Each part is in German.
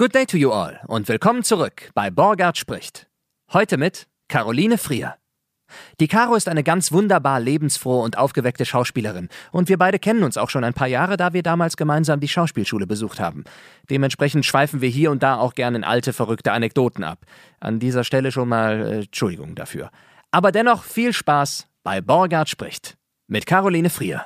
Good day to you all und willkommen zurück bei Borgart spricht. Heute mit Caroline Frier. Die Caro ist eine ganz wunderbar lebensfrohe und aufgeweckte Schauspielerin und wir beide kennen uns auch schon ein paar Jahre, da wir damals gemeinsam die Schauspielschule besucht haben. Dementsprechend schweifen wir hier und da auch gerne in alte, verrückte Anekdoten ab. An dieser Stelle schon mal Entschuldigung dafür. Aber dennoch viel Spaß bei Borgart spricht mit Caroline Frier.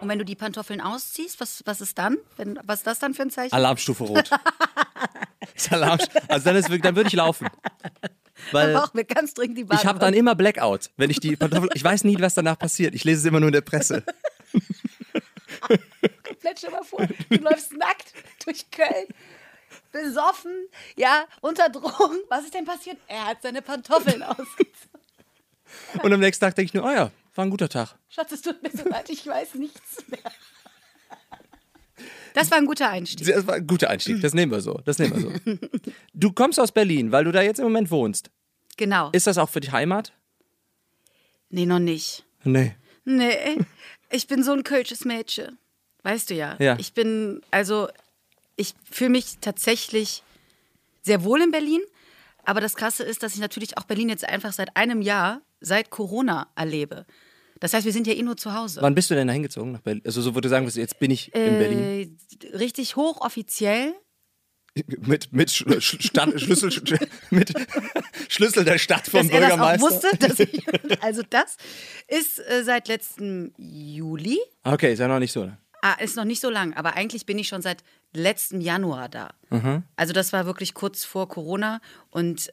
Und wenn du die Pantoffeln ausziehst, was ist dann? Was ist das dann für ein Zeichen? Alarmstufe rot. Also dann würde ich laufen. Weil mir ganz dringend die Badewanne. Ich habe dann immer Blackout, wenn ich die Pantoffeln... Ich weiß nie, was danach passiert. Ich lese es immer nur in der Presse. Komplett schon mal vor. Du läufst nackt durch Köln. Besoffen, ja, unter Drogen. Was ist denn passiert? Er hat seine Pantoffeln ausgezogen. Und am nächsten Tag denke ich nur, oh ja. War ein guter Tag. Schatz, es tut mir so leid, ich weiß nichts mehr. Das war ein guter Einstieg. Das war ein guter Einstieg, das nehmen wir so. Du kommst aus Berlin, weil du da jetzt im Moment wohnst. Genau. Ist das auch für dich Heimat? Nee, noch nicht. Nee, ich bin so ein kölsches Mädchen. Weißt du ja. Ich fühle mich tatsächlich sehr wohl in Berlin. Aber das Krasse ist, dass ich natürlich auch Berlin jetzt einfach seit einem Jahr, seit Corona erlebe. Das heißt, wir sind ja eh nur zu Hause. Wann bist du denn da hingezogen nach Berlin? Also so würde ich sagen, jetzt bin ich in Berlin. Richtig hochoffiziell. Mit Schlüssel der Stadt vom Bürgermeister. Das ist seit letztem Juli. Okay, ist ja noch nicht so. Ne? Ist noch nicht so lang, aber eigentlich bin ich schon seit letztem Januar da. Mhm. Also das war wirklich kurz vor Corona und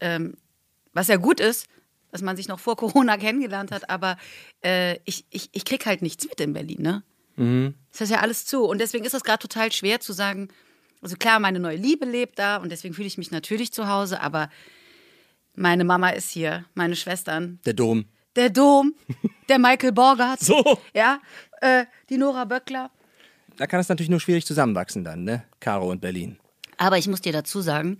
was ja gut ist, dass man sich noch vor Corona kennengelernt hat, aber ich krieg halt nichts mit in Berlin, ne? Mhm. Das ist ja alles zu. Und deswegen ist das gerade total schwer zu sagen, also klar, meine neue Liebe lebt da und deswegen fühle ich mich natürlich zu Hause, aber meine Mama ist hier, meine Schwestern. Der Dom, der Michael Borgart, so. Ja, die Nora Böckler. Da kann es natürlich nur schwierig zusammenwachsen dann, ne? Caro und Berlin. Aber ich muss dir dazu sagen,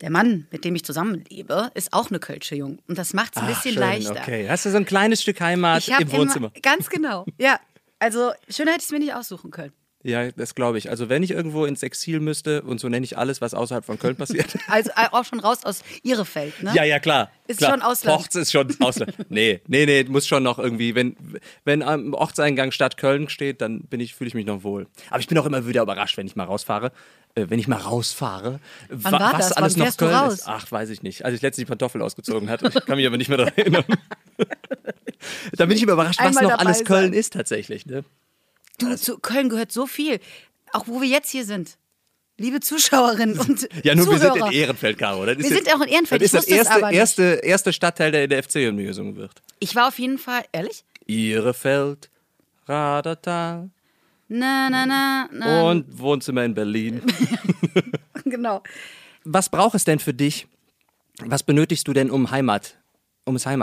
der Mann, mit dem ich zusammenlebe, ist auch eine Kölsche Jung. Und das macht es ein bisschen leichter. Okay, hast du so ein kleines Stück Heimat im Wohnzimmer? Ganz genau, ja. Also schöner hätte ich es mir nicht aussuchen können. Ja, das glaube ich. Also wenn ich irgendwo ins Exil müsste, und so nenne ich alles, was außerhalb von Köln passiert. Also auch schon raus aus Ehrenfeld, ne? Ja, klar. Ist schon Ausland. Porz ist schon Ausland. Nee, muss schon noch irgendwie, wenn am Ortseingang Stadt Köln steht, dann fühle ich mich noch wohl. Aber ich bin auch immer wieder überrascht, wenn ich mal rausfahre. Was alles noch Köln ist. Ach, weiß ich nicht. Als ich letztens die Pantoffel ausgezogen hatte, ich kann mich aber nicht mehr daran erinnern. Da bin ich immer überrascht, was noch alles Köln ist tatsächlich, ne? Du, zu Köln gehört so viel. Auch wo wir jetzt hier sind. Liebe Zuschauerinnen und ja, nur Zuhörer. Wir sind in Ehrenfeld, Caro. Wir sind auch in Ehrenfeld. Das ist erste Stadtteil, der in der FC-Hymne gesungen wird. Ich war auf jeden Fall, ehrlich? Ehrenfeld, Radertal. Na. Und Wohnzimmer in Berlin. Genau. Was braucht es denn für dich? Was benötigst du denn, um es Heimat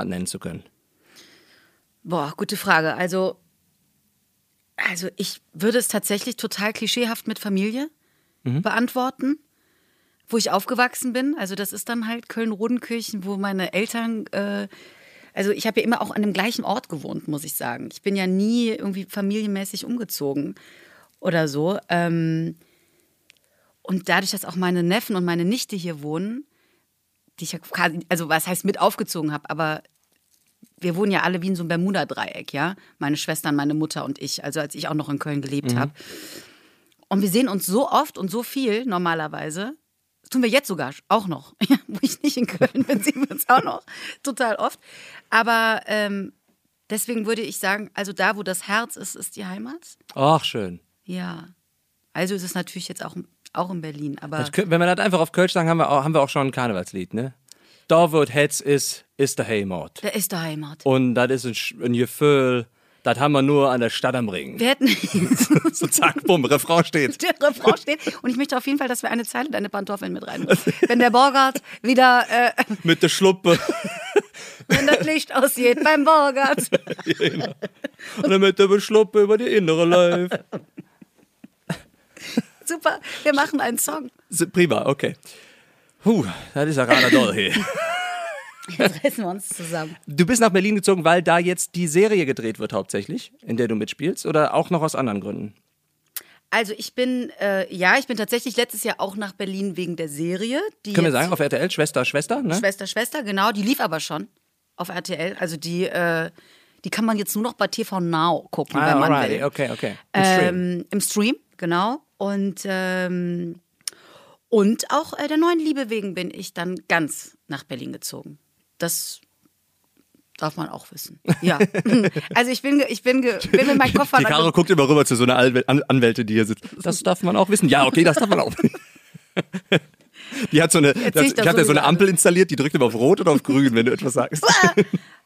nennen zu können? Boah, gute Frage. Also ich würde es tatsächlich total klischeehaft mit Familie beantworten, wo ich aufgewachsen bin. Also das ist dann halt Köln-Rodenkirchen, wo meine Eltern, also ich habe ja immer auch an dem gleichen Ort gewohnt, muss ich sagen. Ich bin ja nie irgendwie familienmäßig umgezogen oder so. Und dadurch, dass auch meine Neffen und meine Nichte hier wohnen, die ich ja quasi, also was heißt mit aufgezogen habe, aber... Wir wohnen ja alle wie in so einem Bermuda-Dreieck, ja? Meine Schwestern, meine Mutter und ich, also als ich auch noch in Köln gelebt habe. Und wir sehen uns so oft und so viel normalerweise. Das tun wir jetzt sogar auch noch. Ja, wo ich nicht in Köln bin, sehen wir uns auch noch total oft. Aber deswegen würde ich sagen, also da, wo das Herz ist, ist die Heimat. Ach, schön. Ja, also ist es natürlich jetzt auch in Berlin. Aber wenn wir das einfach auf Kölsch sagen, haben wir auch schon ein Karnevalslied, ne? Da, wo das Herz ist, ist die Heimat. Und das ist ein Gefühl, Das haben wir nur an der Stadt am Ring. Wir hätten so zack, bumm, Refrain steht. Der Refrain steht. Und ich möchte auf jeden Fall, dass wir eine Zeile deine Pantoffeln mit reinbringen. Wenn der Borgart wieder... mit der Schluppe. Wenn das Licht ausgeht beim Borgart. Genau. Und dann mit der Schluppe über die innere Live. Super, wir machen einen Song. Prima, okay. Das ist ja gerade doll hier. Jetzt reißen wir uns zusammen. Du bist nach Berlin gezogen, weil da jetzt die Serie gedreht wird hauptsächlich, in der du mitspielst, oder auch noch aus anderen Gründen? Also ich bin, ich bin tatsächlich letztes Jahr auch nach Berlin wegen der Serie. Die können wir sagen, auf RTL, Schwester, Schwester, ne? Schwester, Schwester, genau, die lief aber schon auf RTL, also die kann man jetzt nur noch bei TV Now gucken, wenn man will. Okay. Im Stream. Im Stream, genau. Und auch der neuen Liebe wegen bin ich dann ganz nach Berlin gezogen. Das darf man auch wissen. Ja. Also ich bin mit meinem Koffer... Die Caro guckt immer rüber zu so einer Anwältin, die hier sitzt. Das darf man auch wissen. Ja, okay, das darf man auch wissen. Die hat so eine... Ich habe da so eine Ampel installiert, die drückt immer auf Rot oder auf Grün, wenn du etwas sagst.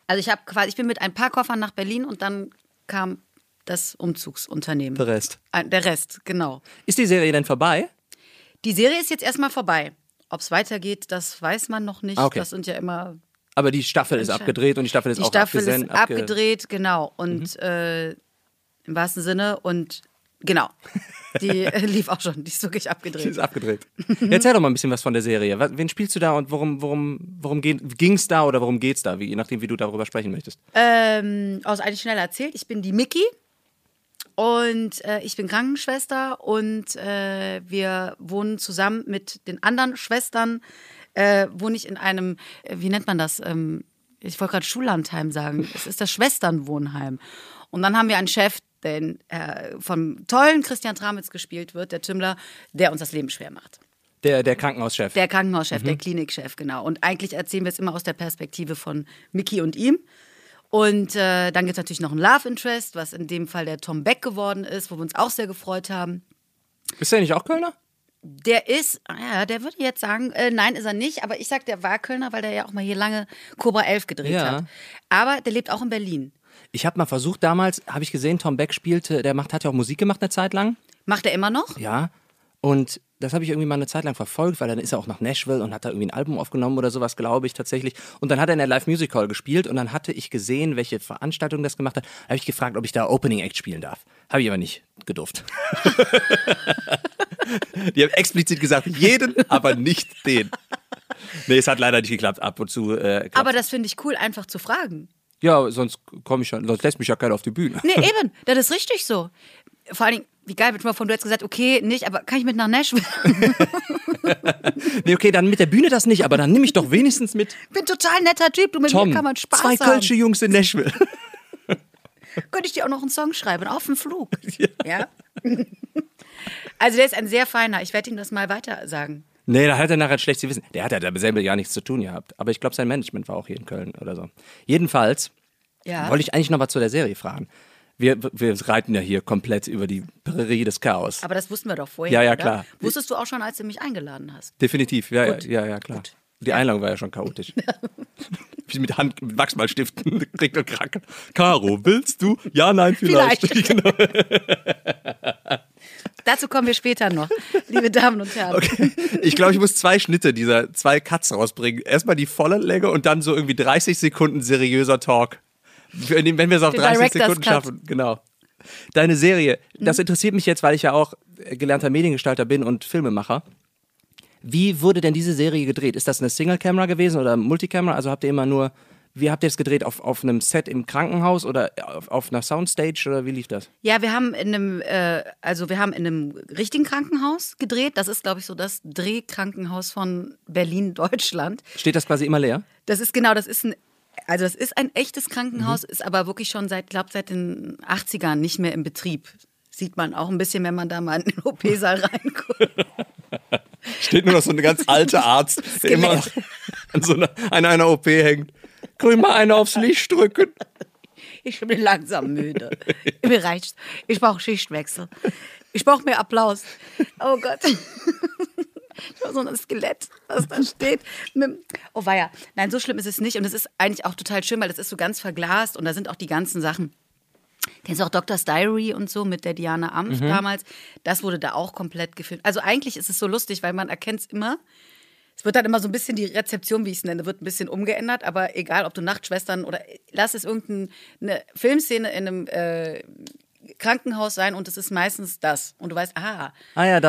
Also ich bin mit ein paar Koffern nach Berlin und dann kam das Umzugsunternehmen. Der Rest. Der Rest, genau. Ist die Serie denn vorbei? Die Serie ist jetzt erstmal vorbei. Ob es weitergeht, das weiß man noch nicht. Okay. Das sind ja immer... Aber die Staffel ist abgedreht und die Staffel ist auch abgesendet. Die Staffel ist abgedreht, genau. Und im wahrsten Sinne und genau. Die lief auch schon, die ist wirklich abgedreht. Die ist abgedreht. Erzähl doch mal ein bisschen was von der Serie. Wen spielst du da und worum ging es da oder worum geht es da? Je nachdem, wie du darüber sprechen möchtest. Eigentlich schnell erzählt. Ich bin die Micky und ich bin Krankenschwester und wir wohnen zusammen mit den anderen Schwestern. Wohne ich in einem, wie nennt man das? Ich wollte gerade Schullandheim sagen. Es ist das Schwesternwohnheim. Und dann haben wir einen Chef, der vom tollen Christian Tramitz gespielt wird, der Tümmler, der uns das Leben schwer macht. Der Krankenhauschef. Der Krankenhauschef, der Klinikchef, genau. Und eigentlich erzählen wir es immer aus der Perspektive von Micky und ihm. Und dann gibt es natürlich noch ein Love Interest, was in dem Fall der Tom Beck geworden ist, wo wir uns auch sehr gefreut haben. Ist der nicht auch Kölner? Der ist, der würde jetzt sagen, nein, ist er nicht, aber ich sag, der war Kölner, weil der ja auch mal hier lange Cobra 11 gedreht hat. Aber der lebt auch in Berlin. Ich habe mal versucht, damals habe ich gesehen, Tom Beck spielte, hat ja auch Musik gemacht eine Zeit lang. Macht er immer noch? Ja. Und das habe ich irgendwie mal eine Zeit lang verfolgt, weil dann ist er auch nach Nashville und hat da irgendwie ein Album aufgenommen oder sowas, glaube ich tatsächlich. Und dann hat er in der Live Music Hall gespielt und dann hatte ich gesehen, welche Veranstaltung das gemacht hat. Habe ich gefragt, ob ich da Opening Act spielen darf. Habe ich aber nicht gedurft. Die haben explizit gesagt, jeden, aber nicht den. Nee, es hat leider nicht geklappt, ab und zu. Aber das finde ich cool, einfach zu fragen. Ja, sonst lässt mich ja keiner auf die Bühne. Nee, eben, das ist richtig so. Vor allen Dingen, wie geil, du hättest gesagt, okay, nicht, aber kann ich mit nach Nashville? Nee, okay, dann mit der Bühne das nicht, aber dann nehme ich doch wenigstens mit. Bin total netter Typ, du mit Tom, mir kann man Spaß haben. Zwei kölsche Jungs in Nashville. Könnte ich dir auch noch einen Song schreiben, auf dem Flug. Ja. Also der ist ein sehr feiner, ich werde ihm das mal weiter sagen. Nee, da hat er nachher ein schlechtes Gewissen. Der hat ja selber ja nichts zu tun gehabt. Aber ich glaube, sein Management war auch hier in Köln oder so. Jedenfalls wollte ich eigentlich noch was zu der Serie fragen. Wir reiten ja hier komplett über die Prärie des Chaos. Aber das wussten wir doch vorher, ja, klar. Oder? Wusstest du auch schon, als du mich eingeladen hast? Definitiv, ja, klar. Gut. Die Einladung war ja schon chaotisch. Mit Wachsmalstiften gekriegt und krank. Caro, willst du? Ja, nein, vielleicht. Genau. Dazu kommen wir später noch, liebe Damen und Herren. Okay. Ich glaube, ich muss zwei Schnitte dieser zwei Cuts rausbringen. Erstmal die volle Länge und dann so irgendwie 30 Sekunden seriöser Talk. Wenn wir es auf 30 Sekunden schaffen. Genau. Deine Serie, das interessiert mich jetzt, weil ich ja auch gelernter Mediengestalter bin und Filmemacher. Wie wurde denn diese Serie gedreht? Ist das eine Single-Camera gewesen oder Multicamera? Also wie habt ihr es gedreht? Auf einem Set im Krankenhaus oder auf einer Soundstage oder wie lief das? Ja, wir haben in einem richtigen Krankenhaus gedreht. Das ist, glaube ich, so das Drehkrankenhaus von Berlin, Deutschland. Steht das quasi immer leer? Das ist ein echtes Krankenhaus, ist aber wirklich schon seit den 80ern nicht mehr im Betrieb. Sieht man auch ein bisschen, wenn man da mal in den OP-Saal reinguckt. Steht nur noch so ein ganz alter Arzt, der immer noch an einer OP hängt. Können wir mal einer aufs Licht drücken? Ich bin langsam müde. Mir reicht's. Ich brauche Schichtwechsel. Ich brauche mehr Applaus. Oh Gott. Ich habe so ein Skelett, was da steht. Oh weia. Nein, so schlimm ist es nicht. Und es ist eigentlich auch total schön, weil das ist so ganz verglast. Und da sind auch die ganzen Sachen Kennst du auch Doctor's Diary und so mit der Diana Amft damals? Das wurde da auch komplett gefilmt. Also eigentlich ist es so lustig, weil man erkennt es immer. Es wird dann immer so ein bisschen die Rezeption, wie ich es nenne, wird ein bisschen umgeändert. Aber egal, ob du Nachtschwestern oder lass es irgendeine Filmszene in einem Krankenhaus sein und es ist meistens das. Und du weißt, da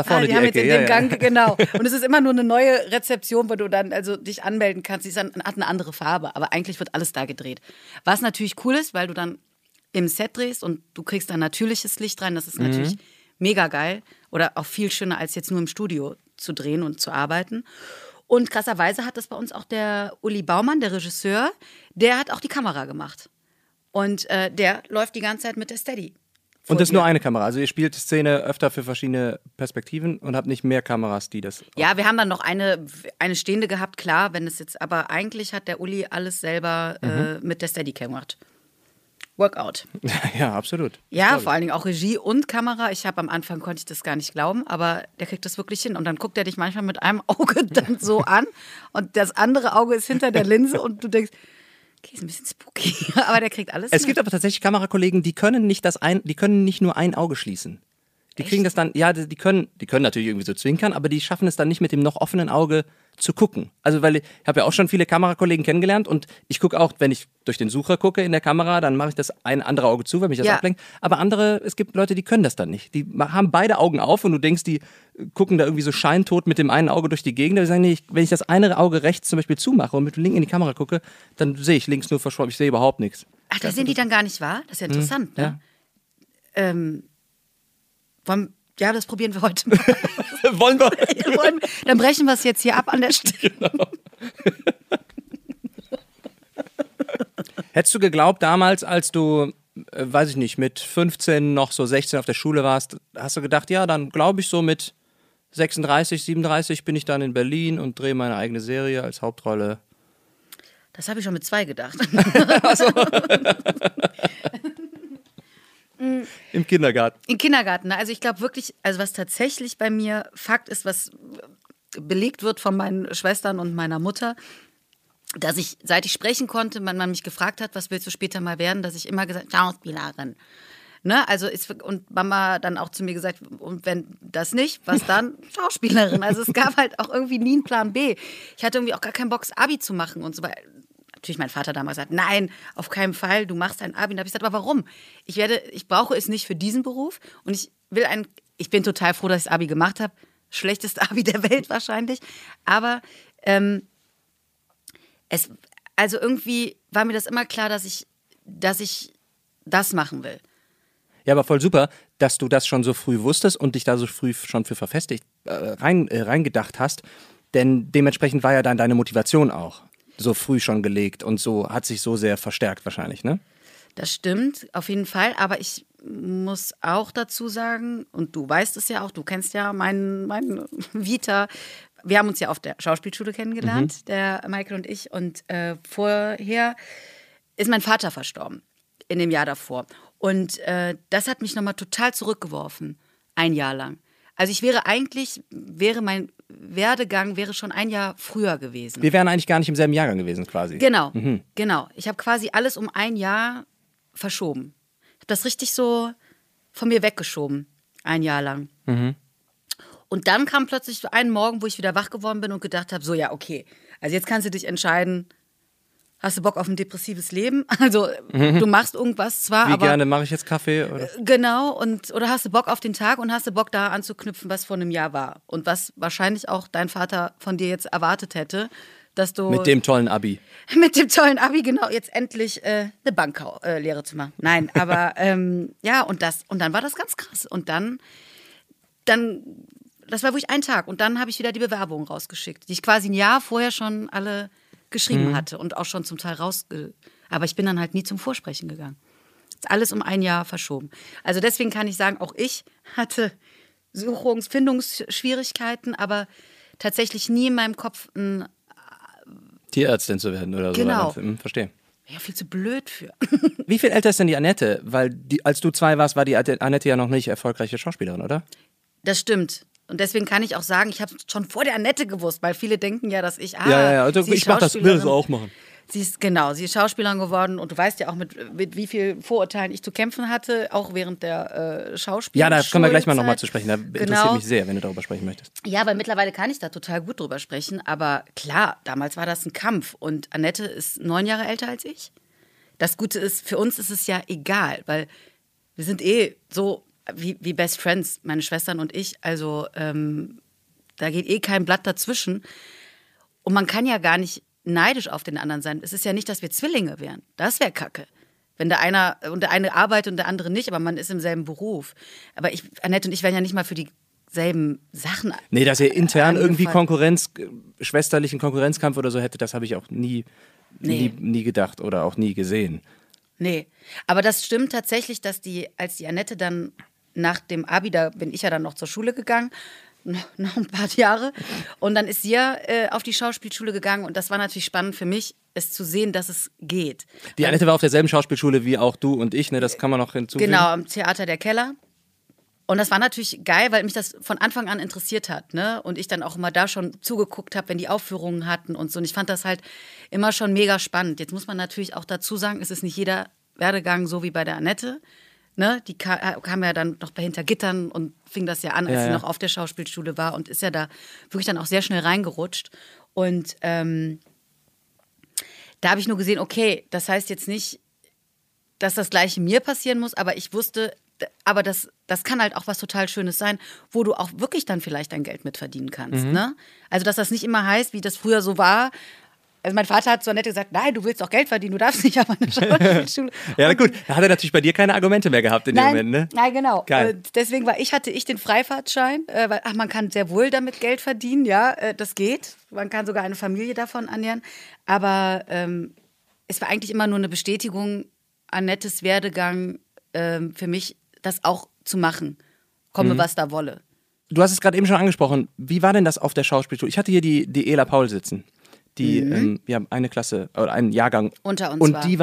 vorne die Ecke. Haben jetzt in dem Gang, genau. Und es ist immer nur eine neue Rezeption, wo du dann also dich anmelden kannst. Die ist dann, hat eine andere Farbe, aber eigentlich wird alles da gedreht. Was natürlich cool ist, weil du dann im Set drehst und du kriegst da natürliches Licht rein. Das ist natürlich mega geil oder auch viel schöner, als jetzt nur im Studio zu drehen und zu arbeiten. Und krasserweise hat das bei uns auch der Uli Baumann, der Regisseur, der hat auch die Kamera gemacht. Und der läuft die ganze Zeit mit der Steady. Und das ist nur eine Kamera. Also ihr spielt Szene öfter für verschiedene Perspektiven und habt nicht mehr Kameras, die das... Ja, wir haben dann noch eine stehende gehabt, klar, wenn es jetzt... Aber eigentlich hat der Uli alles selber mit der Steadicam gemacht. Workout. Ja, absolut. Ja, vor allen Dingen auch Regie und Kamera. Ich habe am Anfang, konnte ich das gar nicht glauben, aber der kriegt das wirklich hin. Und dann guckt er dich manchmal mit einem Auge dann so an und das andere Auge ist hinter der Linse und du denkst... Okay, ist ein bisschen spooky, aber der kriegt alles. Es gibt aber tatsächlich Kamerakollegen, die können nicht nur ein Auge schließen. Die Echt? Kriegen das dann, ja, die können natürlich irgendwie so zwinkern, aber die schaffen es dann nicht mit dem noch offenen Auge zu gucken. Also, weil ich habe ja auch schon viele Kamerakollegen kennengelernt und ich gucke auch, wenn ich durch den Sucher gucke in der Kamera, dann mache ich das ein andere Auge zu, wenn mich das ablenkt. Aber es gibt Leute, die können das dann nicht. Die haben beide Augen auf und du denkst, die gucken da irgendwie so scheintot mit dem einen Auge durch die Gegend. Die sagen, nee, wenn ich das eine Auge rechts zum Beispiel zumache und mit dem linken in die Kamera gucke, dann sehe ich links nur verschwommen, ich sehe überhaupt nichts. Ach, das sind die dann gar nicht wahr? Das ist ja interessant, ne? Ja. Ja, das probieren wir heute mal. Wollen wir? Dann brechen wir es jetzt hier ab an der Stelle. Genau. Hättest du geglaubt, damals, als du, weiß ich nicht, mit 15 noch so 16 auf der Schule warst, hast du gedacht, ja, dann glaube ich so mit 36, 37 bin ich dann in Berlin und drehe meine eigene Serie als Hauptrolle. Das habe ich schon mit 2 gedacht. Ach so. Im Kindergarten. Im Kindergarten, ne? Also ich glaube wirklich, also was tatsächlich bei mir Fakt ist, was belegt wird von meinen Schwestern und meiner Mutter, dass ich, seit ich sprechen konnte, man mich gefragt hat, was willst du später mal werden, dass ich immer gesagt habe, Schauspielerin. Ne? Also und Mama dann auch zu mir gesagt, und wenn das nicht, was dann? Schauspielerin. Also es gab halt auch irgendwie nie einen Plan B. Ich hatte irgendwie auch gar keinen Bock, Abi zu machen und so weiter. Natürlich mein Vater damals hat nein, auf keinen Fall, du machst ein Abi. Und da habe ich gesagt, aber warum? Ich brauche es nicht für diesen Beruf und ich bin total froh, dass ich das Abi gemacht habe. Schlechtestes Abi der Welt wahrscheinlich. Aber also irgendwie war mir das immer klar, dass ich das machen will. Ja, aber voll super, dass du das schon so früh wusstest und dich da so früh schon für verfestigt reingedacht hast. Denn dementsprechend war ja dann deine Motivation auch so früh schon gelegt und so hat sich so sehr verstärkt wahrscheinlich, ne? Das stimmt, auf jeden Fall, aber ich muss auch dazu sagen, und du weißt es ja auch, du kennst ja mein Vita, wir haben uns ja auf der Schauspielschule kennengelernt, der Michael und ich, und vorher ist mein Vater verstorben, in dem Jahr davor. Und das hat mich nochmal total zurückgeworfen, ein Jahr lang. Also mein Werdegang wäre schon ein Jahr früher gewesen. Wir wären eigentlich gar nicht im selben Jahrgang gewesen quasi. Genau, genau. Ich habe quasi alles um ein Jahr verschoben. Ich habe das richtig so von mir weggeschoben, ein Jahr lang. Und dann kam plötzlich einen Morgen, wo ich wieder wach geworden bin und gedacht habe, so ja, okay, also jetzt kannst du dich entscheiden, hast du Bock auf ein depressives Leben? Also du machst irgendwas zwar, aber... Wie gerne mache ich jetzt Kaffee? Oder? Genau, oder hast du Bock auf den Tag und hast du Bock da anzuknüpfen, was vor einem Jahr war. Und was wahrscheinlich auch dein Vater von dir jetzt erwartet hätte, dass du... Mit dem tollen Abi. Mit dem tollen Abi, genau, jetzt endlich eine Banklehre zu machen. Nein, aber ja, und dann war das ganz krass. Und dann das war wirklich ein Tag. Und dann habe ich wieder die Bewerbungen rausgeschickt, die ich quasi ein Jahr vorher schon alle... geschrieben hatte und auch schon zum Teil aber ich bin dann halt nie zum Vorsprechen gegangen. Ist alles um ein Jahr verschoben. Also deswegen kann ich sagen, auch ich hatte Findungsschwierigkeiten, aber tatsächlich nie in meinem Kopf ein Tierärztin zu werden oder so. Genau. Verstehe. Ja, viel zu blöd für. Wie viel älter ist denn die Annette? Weil als du 2 warst, war die Annette ja noch nicht erfolgreiche Schauspielerin, oder? Das stimmt. Und deswegen kann ich auch sagen, ich habe es schon vor der Annette gewusst, weil viele denken ja, dass ich... ja, also ich mach das, will das auch machen. Sie ist, genau, sie ist Schauspielerin geworden und du weißt ja auch, mit wie vielen Vorurteilen ich zu kämpfen hatte, auch während der Schauspielschule. Ja, da kommen wir gleich mal nochmal zu sprechen, da interessiert mich sehr, wenn du darüber sprechen möchtest. Ja, weil mittlerweile kann ich da total gut drüber sprechen, aber klar, damals war das ein Kampf und Annette ist 9 Jahre älter als ich. Das Gute ist, für uns ist es ja egal, weil wir sind eh so wie Best Friends, meine Schwestern und ich, also da geht eh kein Blatt dazwischen und man kann ja gar nicht neidisch auf den anderen sein. Es ist ja nicht, dass wir Zwillinge wären. Das wäre Kacke. Wenn der eine arbeitet und der andere nicht, aber man ist im selben Beruf. Aber Annette und ich wären ja nicht mal für dieselben Sachen. Nee, dass ihr intern irgendwie schwesterlichen Konkurrenzkampf oder so hättet, das habe ich auch nie gedacht oder auch nie gesehen. Nee, aber das stimmt tatsächlich, dass als die Annette dann nach dem Abi, da bin ich ja dann noch zur Schule gegangen, noch ein paar Jahre. Und dann ist sie ja auf die Schauspielschule gegangen und das war natürlich spannend für mich, es zu sehen, dass es geht. Die Annette war auf derselben Schauspielschule wie auch du und ich, ne? Das kann man noch hinzufügen. Genau, am Theater der Keller. Und das war natürlich geil, weil mich das von Anfang an interessiert hat, ne? Und ich dann auch immer da schon zugeguckt habe, wenn die Aufführungen hatten und so. Und ich fand das halt immer schon mega spannend. Jetzt muss man natürlich auch dazu sagen, es ist nicht jeder Werdegang so wie bei der Annette. Ne, die kam ja dann noch bei hinter Gittern und fing das ja an, als sie noch auf der Schauspielschule war und ist ja da wirklich dann auch sehr schnell reingerutscht. Und da habe ich nur gesehen, okay, das heißt jetzt nicht, dass das Gleiche mir passieren muss, aber ich wusste, aber das kann halt auch was total Schönes sein, wo du auch wirklich dann vielleicht dein Geld mitverdienen kannst. Mhm. Ne? Also, dass das nicht immer heißt, wie das früher so war. Also mein Vater hat so nett gesagt, nein, du willst doch Geld verdienen, du darfst nicht auf eine Schauspielschule. Ja, gut, da hat er natürlich bei dir keine Argumente mehr gehabt in dem Moment, ne? Nein, genau. Geil. Deswegen hatte ich den Freifahrtschein, weil man kann sehr wohl damit Geld verdienen, ja, das geht. Man kann sogar eine Familie davon ernähren. Aber es war eigentlich immer nur eine Bestätigung, Annettes Werdegang für mich, das auch zu machen. Komme, was da wolle. Du hast es gerade eben schon angesprochen. Wie war denn das auf der Schauspielschule? Ich hatte hier die Ela Paul sitzen. Die, wir haben eine Klasse oder einen Jahrgang unter uns und die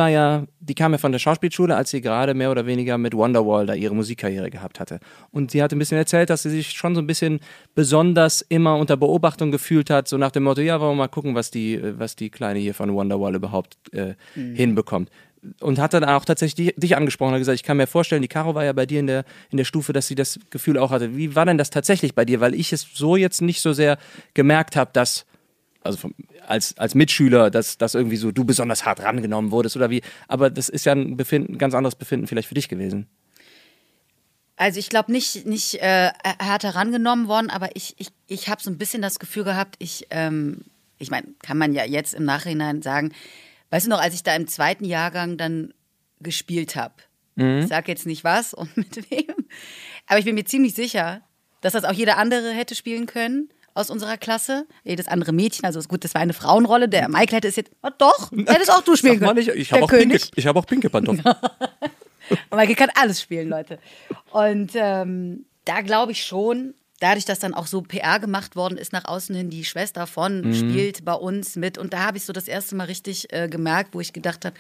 kam ja von der Schauspielschule, als sie gerade mehr oder weniger mit Wonderwall da ihre Musikkarriere gehabt hatte. Und sie hat ein bisschen erzählt, dass sie sich schon so ein bisschen besonders immer unter Beobachtung gefühlt hat, so nach dem Motto, ja, wollen wir mal gucken, was die Kleine hier von Wonderwall überhaupt hinbekommt. Und hat dann auch tatsächlich dich angesprochen und gesagt, ich kann mir vorstellen, die Caro war ja bei dir in der Stufe, dass sie das Gefühl auch hatte. Wie war denn das tatsächlich bei dir? Weil ich es so jetzt nicht so sehr gemerkt habe, dass als Mitschüler, dass irgendwie so du besonders hart rangenommen wurdest oder wie. Aber das ist ja ein ganz anderes Befinden vielleicht für dich gewesen. Also ich glaube nicht hart herangenommen worden, aber ich habe so ein bisschen das Gefühl gehabt, ich meine, kann man ja jetzt im Nachhinein sagen, weißt du noch, als ich da im 2. Jahrgang dann gespielt habe, ich sage jetzt nicht was und mit wem, aber ich bin mir ziemlich sicher, dass das auch jeder andere hätte spielen können. Aus unserer Klasse, jedes andere Mädchen, also gut, das war eine Frauenrolle, der Michael hätte es jetzt, oh doch, hättest auch du spielen können. Ich habe auch pinke Pantoffeln. Michael kann alles spielen, Leute. Und da glaube ich schon, dadurch, dass dann auch so PR gemacht worden ist, nach außen hin, die Schwester von spielt bei uns mit und da habe ich so das erste Mal richtig gemerkt, wo ich gedacht habe,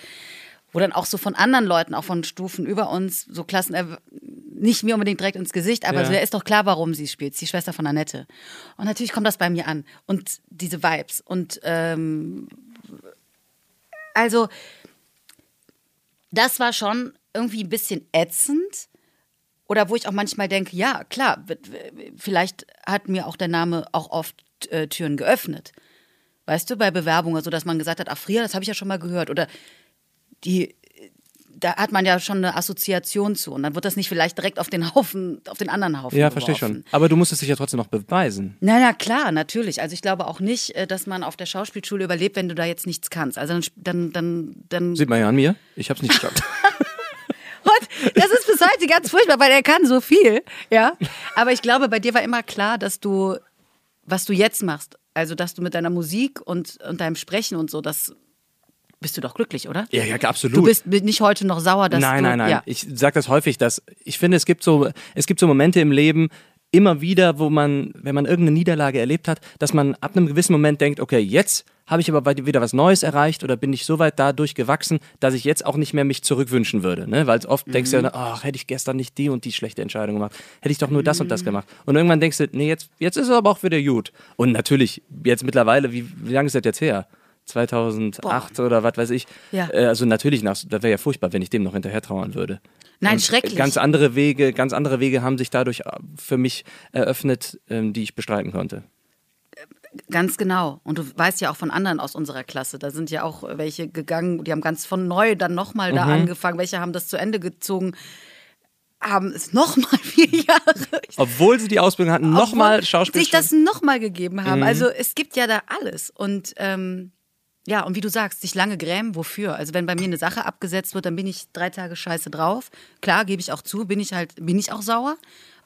wo dann auch so von anderen Leuten, auch von Stufen über uns, so Klassen, nicht mir unbedingt direkt ins Gesicht, aber so, ja, ist doch klar, warum sie spielt, die Schwester von Annette. Und natürlich kommt das bei mir an und diese Vibes und also das war schon irgendwie ein bisschen ätzend oder wo ich auch manchmal denke, ja klar, vielleicht hat mir auch der Name auch oft Türen geöffnet, weißt du, bei Bewerbungen, so dass man gesagt hat, ach Frier, das habe ich ja schon mal gehört oder da hat man ja schon eine Assoziation zu und dann wird das nicht vielleicht direkt auf den anderen Haufen. Ja, verstehe schon. Aber du musstest dich ja trotzdem noch beweisen. Na klar, natürlich. Also ich glaube auch nicht, dass man auf der Schauspielschule überlebt, wenn du da jetzt nichts kannst. Also dann sieht man ja an mir. Ich hab's nicht geschafft. Und das ist bis heute ganz furchtbar, weil er kann so viel, ja. Aber ich glaube, bei dir war immer klar, dass du, was du jetzt machst, also dass du mit deiner Musik und deinem Sprechen und so, das bist du doch glücklich, oder? Ja, ja, absolut. Du bist nicht heute noch sauer, dass Nein. Ja. Ich sage das häufig, dass ich finde, es gibt so Momente im Leben immer wieder, wo man, wenn man irgendeine Niederlage erlebt hat, dass man ab einem gewissen Moment denkt, okay, jetzt habe ich aber wieder was Neues erreicht oder bin ich so weit dadurch gewachsen, dass ich jetzt auch nicht mehr mich zurückwünschen würde. Ne? Weil oft denkst du ja, ach, hätte ich gestern nicht die und die schlechte Entscheidung gemacht, hätte ich doch nur das und das gemacht. Und irgendwann denkst du, nee, jetzt ist es aber auch wieder gut. Und natürlich, jetzt mittlerweile, wie lange ist das jetzt her? 2008 oder was weiß ich. Ja. Also natürlich, das wäre ja furchtbar, wenn ich dem noch hinterher trauern würde. Nein, und schrecklich. Ganz andere Wege haben sich dadurch für mich eröffnet, die ich bestreiten konnte. Ganz genau. Und du weißt ja auch von anderen aus unserer Klasse, da sind ja auch welche gegangen, die haben ganz von neu dann nochmal da angefangen, welche haben das zu Ende gezogen, haben es nochmal 4 Jahre. Obwohl sie die Ausbildung hatten, nochmal Schauspiel. Sich das nochmal gegeben haben. Mhm. Also es gibt ja da alles. Und ja, und wie du sagst, sich lange grämen, wofür? Also wenn bei mir eine Sache abgesetzt wird, dann bin ich 3 Tage scheiße drauf. Klar, gebe ich auch zu, bin ich auch sauer.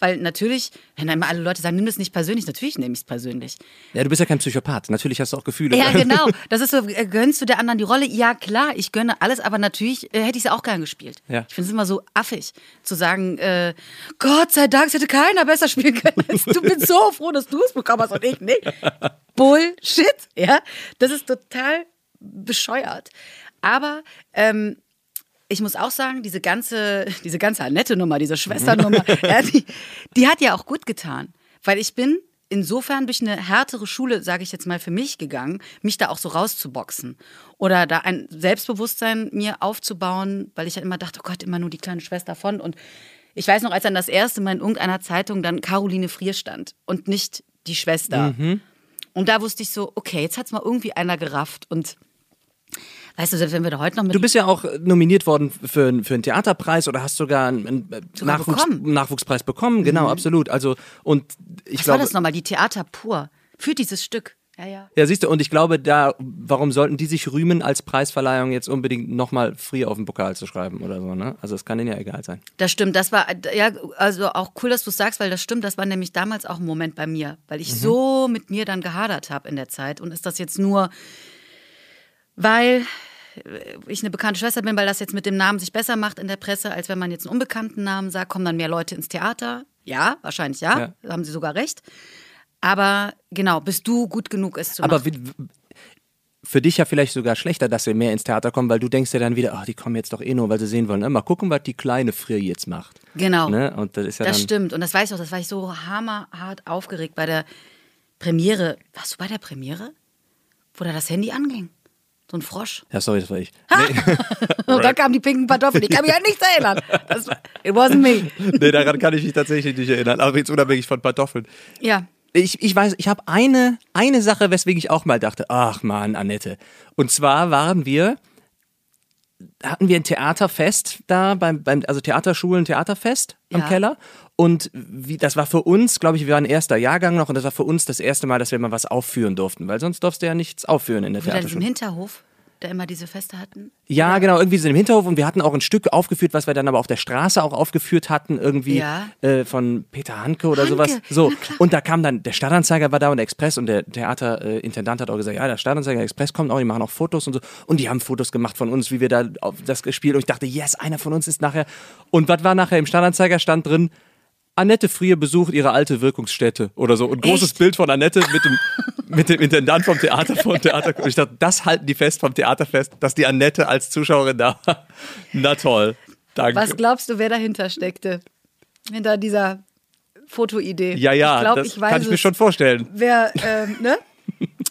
Weil natürlich, wenn immer alle Leute sagen, nimm das nicht persönlich, natürlich nehme ich es persönlich. Ja, du bist ja kein Psychopath, natürlich hast du auch Gefühle. Ja, genau, das ist so, gönnst du der anderen die Rolle? Ja, klar, ich gönne alles, aber natürlich hätte ich es auch gern gespielt. Ja. Ich finde es immer so affig, zu sagen, Gott sei Dank, es hätte keiner besser spielen können. Du bist so froh, dass du es bekommen hast und ich nicht. Bullshit, ja, das ist total bescheuert. Aber, ich muss auch sagen, diese ganze Annette-Nummer, diese Schwester-Nummer, ja, die hat ja auch gut getan. Weil ich bin insofern durch eine härtere Schule, sage ich jetzt mal, für mich gegangen, mich da auch so rauszuboxen. Oder da ein Selbstbewusstsein mir aufzubauen, weil ich ja immer dachte, oh Gott, immer nur die kleine Schwester von. Und ich weiß noch, als dann das erste Mal in irgendeiner Zeitung dann Caroline Frier stand und nicht die Schwester. Mhm. Und da wusste ich so, okay, jetzt hat's mal irgendwie einer gerafft und... Weißt du, selbst wenn wir da heute noch mit... Du bist ja auch nominiert worden für einen Theaterpreis oder hast sogar einen Nachwuchspreis bekommen. Genau, absolut. Also, und ich glaube, war das nochmal? Die Theater pur für dieses Stück. Ja, ja. Ja, siehst du, und ich glaube, warum sollten die sich rühmen, als Preisverleihung jetzt unbedingt nochmal Frier auf den Pokal zu schreiben oder so, ne? Also es kann denen ja egal sein. Das stimmt, das war, ja, also auch cool, dass du es sagst, weil das stimmt, das war nämlich damals auch ein Moment bei mir, weil ich so mit mir dann gehadert habe in der Zeit und ist das jetzt nur... Weil ich eine bekannte Schwester bin, weil das jetzt mit dem Namen sich besser macht in der Presse, als wenn man jetzt einen unbekannten Namen sagt, kommen dann mehr Leute ins Theater. Ja, wahrscheinlich ja. Da haben sie sogar recht. Aber genau, bist du gut genug, es zu machen. Aber für dich ja vielleicht sogar schlechter, dass sie mehr ins Theater kommen, weil du denkst ja dann wieder, ach, die kommen jetzt doch eh nur, weil sie sehen wollen. Ne? Mal gucken, was die kleine Frier jetzt macht. Genau. Ne? Und das ist ja das stimmt. Und das weiß ich auch, das war ich so hammerhart aufgeregt bei der Premiere. Warst du bei der Premiere? Wo da das Handy anging? So ein Frosch. Ja, sorry, das war ich. Nee. Und dann kamen die pinken Kartoffeln. Ich kann mich an nichts erinnern. It wasn't me. Nee, daran kann ich mich tatsächlich nicht erinnern. Aber jetzt unabhängig von Kartoffeln. Ja. Ich weiß, ich habe eine Sache, weswegen ich auch mal dachte, ach man, Annette. Und zwar hatten wir ein Theaterfest da, also Theaterschulen, Theaterfest am Keller. Und das war für uns, glaube ich, wir waren erster Jahrgang noch und das war für uns das erste Mal, dass wir mal was aufführen durften, weil sonst durfst du ja nichts aufführen in der Theaterschule. Wieder im Hinterhof, da immer diese Feste hatten? Ja, oder? Genau, irgendwie so im Hinterhof und wir hatten auch ein Stück aufgeführt, was wir dann aber auf der Straße auch aufgeführt hatten, irgendwie von Peter Handke oder sowas. So. Und da kam dann, der Stadtanzeiger war da und der Express und der Theaterintendant hat auch gesagt, ja, der Stadtanzeiger, der Express kommt auch, die machen auch Fotos und so. Und die haben Fotos gemacht von uns, wie wir da auf das gespielt und ich dachte, yes, einer von uns ist nachher. Und was war nachher im Stadtanzeiger? Stand drin, Annette Frier besucht ihre alte Wirkungsstätte oder so. Und großes Bild von Annette mit dem Intendant vom Theater. Und ich dachte, das halten die fest vom Theaterfest, dass die Annette als Zuschauerin da war. Na toll, danke. Was glaubst du, wer dahinter steckte? Hinter dieser Fotoidee? Ja, ich glaub, das kann ich mir schon vorstellen. Wer, ne?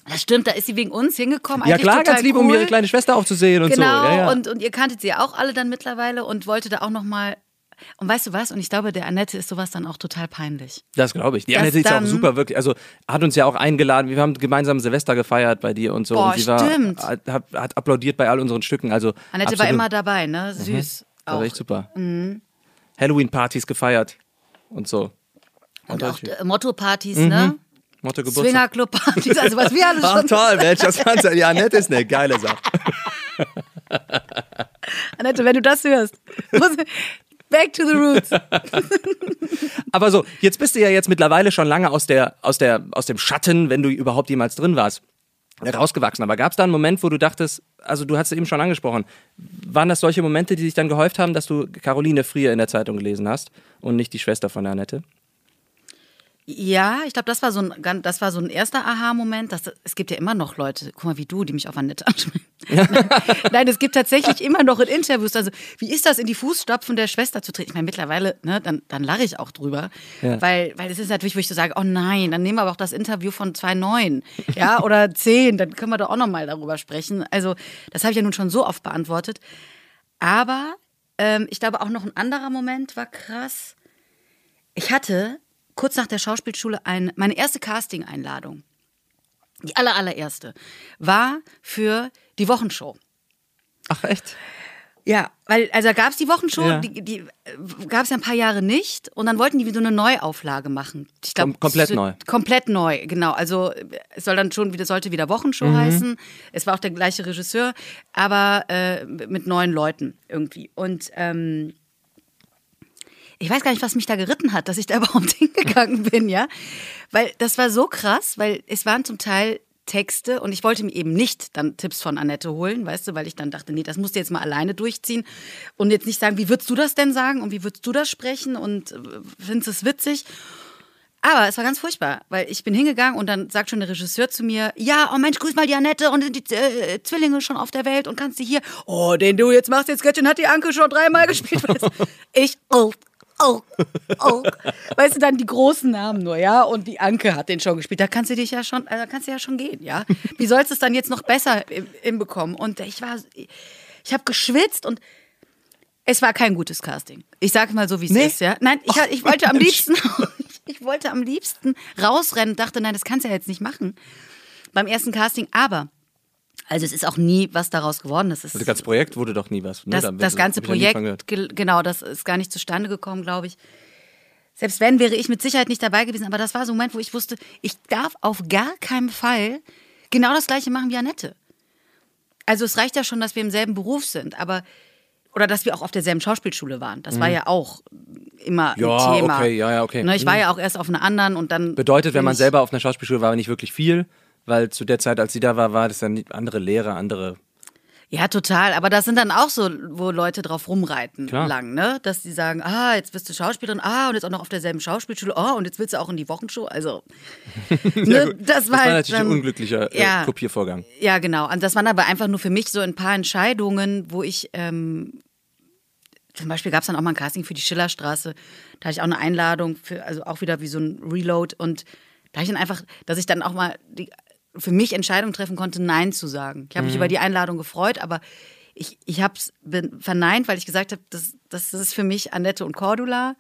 Das stimmt, da ist sie wegen uns hingekommen. Ja klar, ganz lieb, cool, um ihre kleine Schwester auch zu sehen und genau, so. Ja. Und ihr kanntet sie ja auch alle dann mittlerweile und wollte da auch nochmal... Und weißt du was? Und ich glaube, der Annette ist sowas dann auch total peinlich. Das glaube ich. Die Annette ist auch super, wirklich. Also hat uns ja auch eingeladen. Wir haben gemeinsam Silvester gefeiert bei dir und so. Boah, und sie stimmt. Hat applaudiert bei all unseren Stücken. Also Annette absolut. War immer dabei, ne? Süß. Das war echt super. Mhm. Halloween-Partys gefeiert und so. Und auch Motto-Partys, ne? Motto-Geburtstag. Swingerclub-Partys, also was wir alles schon... Ach toll, Mensch, das kannst du. Die Annette ist eine geile Sache. Annette, wenn du das hörst... Back to the roots. Aber so, jetzt bist du ja jetzt mittlerweile schon lange aus dem Schatten, wenn du überhaupt jemals drin warst, rausgewachsen. Aber gab es da einen Moment, wo du dachtest, also du hast es eben schon angesprochen, waren das solche Momente, die sich dann gehäuft haben, dass du Caroline Frier in der Zeitung gelesen hast und nicht die Schwester von der Annette? Ja, ich glaube, das war so ein erster Aha-Moment. Es gibt ja immer noch Leute, guck mal wie du, die mich auf Annette ansprechen. Nein, es gibt tatsächlich immer noch in Interviews, also wie ist das, in die Fußstapfen der Schwester zu treten? Ich meine, mittlerweile, ne, dann lache ich auch drüber, ja. weil es ist natürlich, wo ich so sage, oh nein, dann nehmen wir aber auch das Interview von 2009, ja, oder 10, dann können wir doch auch nochmal darüber sprechen. Also das habe ich ja nun schon so oft beantwortet. Aber ich glaube, auch noch ein anderer Moment war krass. Ich hatte kurz nach der Schauspielschule meine erste Casting-Einladung, die allererste, war für die Wochenshow. Ach echt? Ja, weil, also da gab es die Wochenshow, ja. die gab es ja ein paar Jahre nicht und dann wollten die wieder so eine Neuauflage machen. Ich glaub, komplett neu. Komplett neu, genau. Also es sollte wieder Wochenshow heißen. Es war auch der gleiche Regisseur, aber mit neuen Leuten irgendwie. Und ich weiß gar nicht, was mich da geritten hat, dass ich da überhaupt hingegangen bin, ja. Weil das war so krass, weil es waren zum Teil Texte und ich wollte mir eben nicht dann Tipps von Annette holen, weißt du, weil ich dann dachte, nee, das musst du jetzt mal alleine durchziehen und jetzt nicht sagen, wie würdest du das denn sagen und wie würdest du das sprechen und findest es witzig. Aber es war ganz furchtbar, weil ich bin hingegangen und dann sagt schon der Regisseur zu mir, ja, oh Mensch, grüß mal die Annette und sind die Zwillinge schon auf der Welt und kannst sie hier, oh, den du jetzt machst, jetzt Göttchen hat die Anke schon 3 Mal gespielt. Weißt du? Weißt du, dann die großen Namen nur, ja, und die Anke hat den schon gespielt, da kannst du dich ja schon, also kannst du ja schon gehen, ja, wie sollst du es dann jetzt noch besser hinbekommen? Und ich habe geschwitzt und es war kein gutes Casting, ich sage mal so, wie es ist, ja, nein, ich wollte am liebsten, rausrennen, dachte, nein, das kannst du ja jetzt nicht machen, beim ersten Casting, aber... Also es ist auch nie was daraus geworden. Das ganze Projekt wurde doch nie was. Das ganze Projekt, genau, das ist gar nicht zustande gekommen, glaube ich. Selbst wenn, wäre ich mit Sicherheit nicht dabei gewesen. Aber das war so ein Moment, wo ich wusste, ich darf auf gar keinen Fall genau das Gleiche machen wie Annette. Also es reicht ja schon, dass wir im selben Beruf sind, aber... Oder dass wir auch auf derselben Schauspielschule waren. Das war ja auch immer ein Thema. Okay, okay. Ich war ja auch erst auf einer anderen und dann... Bedeutet, wenn man selber auf einer Schauspielschule war, nicht wirklich viel... Weil zu der Zeit, als sie da war, war das dann andere Lehrer, andere... Ja, total. Aber das sind dann auch so, wo Leute drauf rumreiten lang, ne? Dass die sagen, ah, jetzt bist du Schauspielerin, ah, und jetzt auch noch auf derselben Schauspielschule, oh, und jetzt willst du auch in die Wochenshow. Also, ne? Das war halt natürlich ein unglücklicher Kopiervorgang. Ja, genau. Und das waren aber einfach nur für mich so ein paar Entscheidungen, wo ich... Zum Beispiel gab es dann auch mal ein Casting für die Schillerstraße. Da hatte ich auch eine Einladung, also auch wieder wie so ein Reload und... Da ich dann einfach, dass ich dann auch mal für mich Entscheidungen treffen konnte, Nein zu sagen. Ich habe mich über die Einladung gefreut, aber ich habe es verneint, weil ich gesagt habe, das ist für mich Annette und Cordula.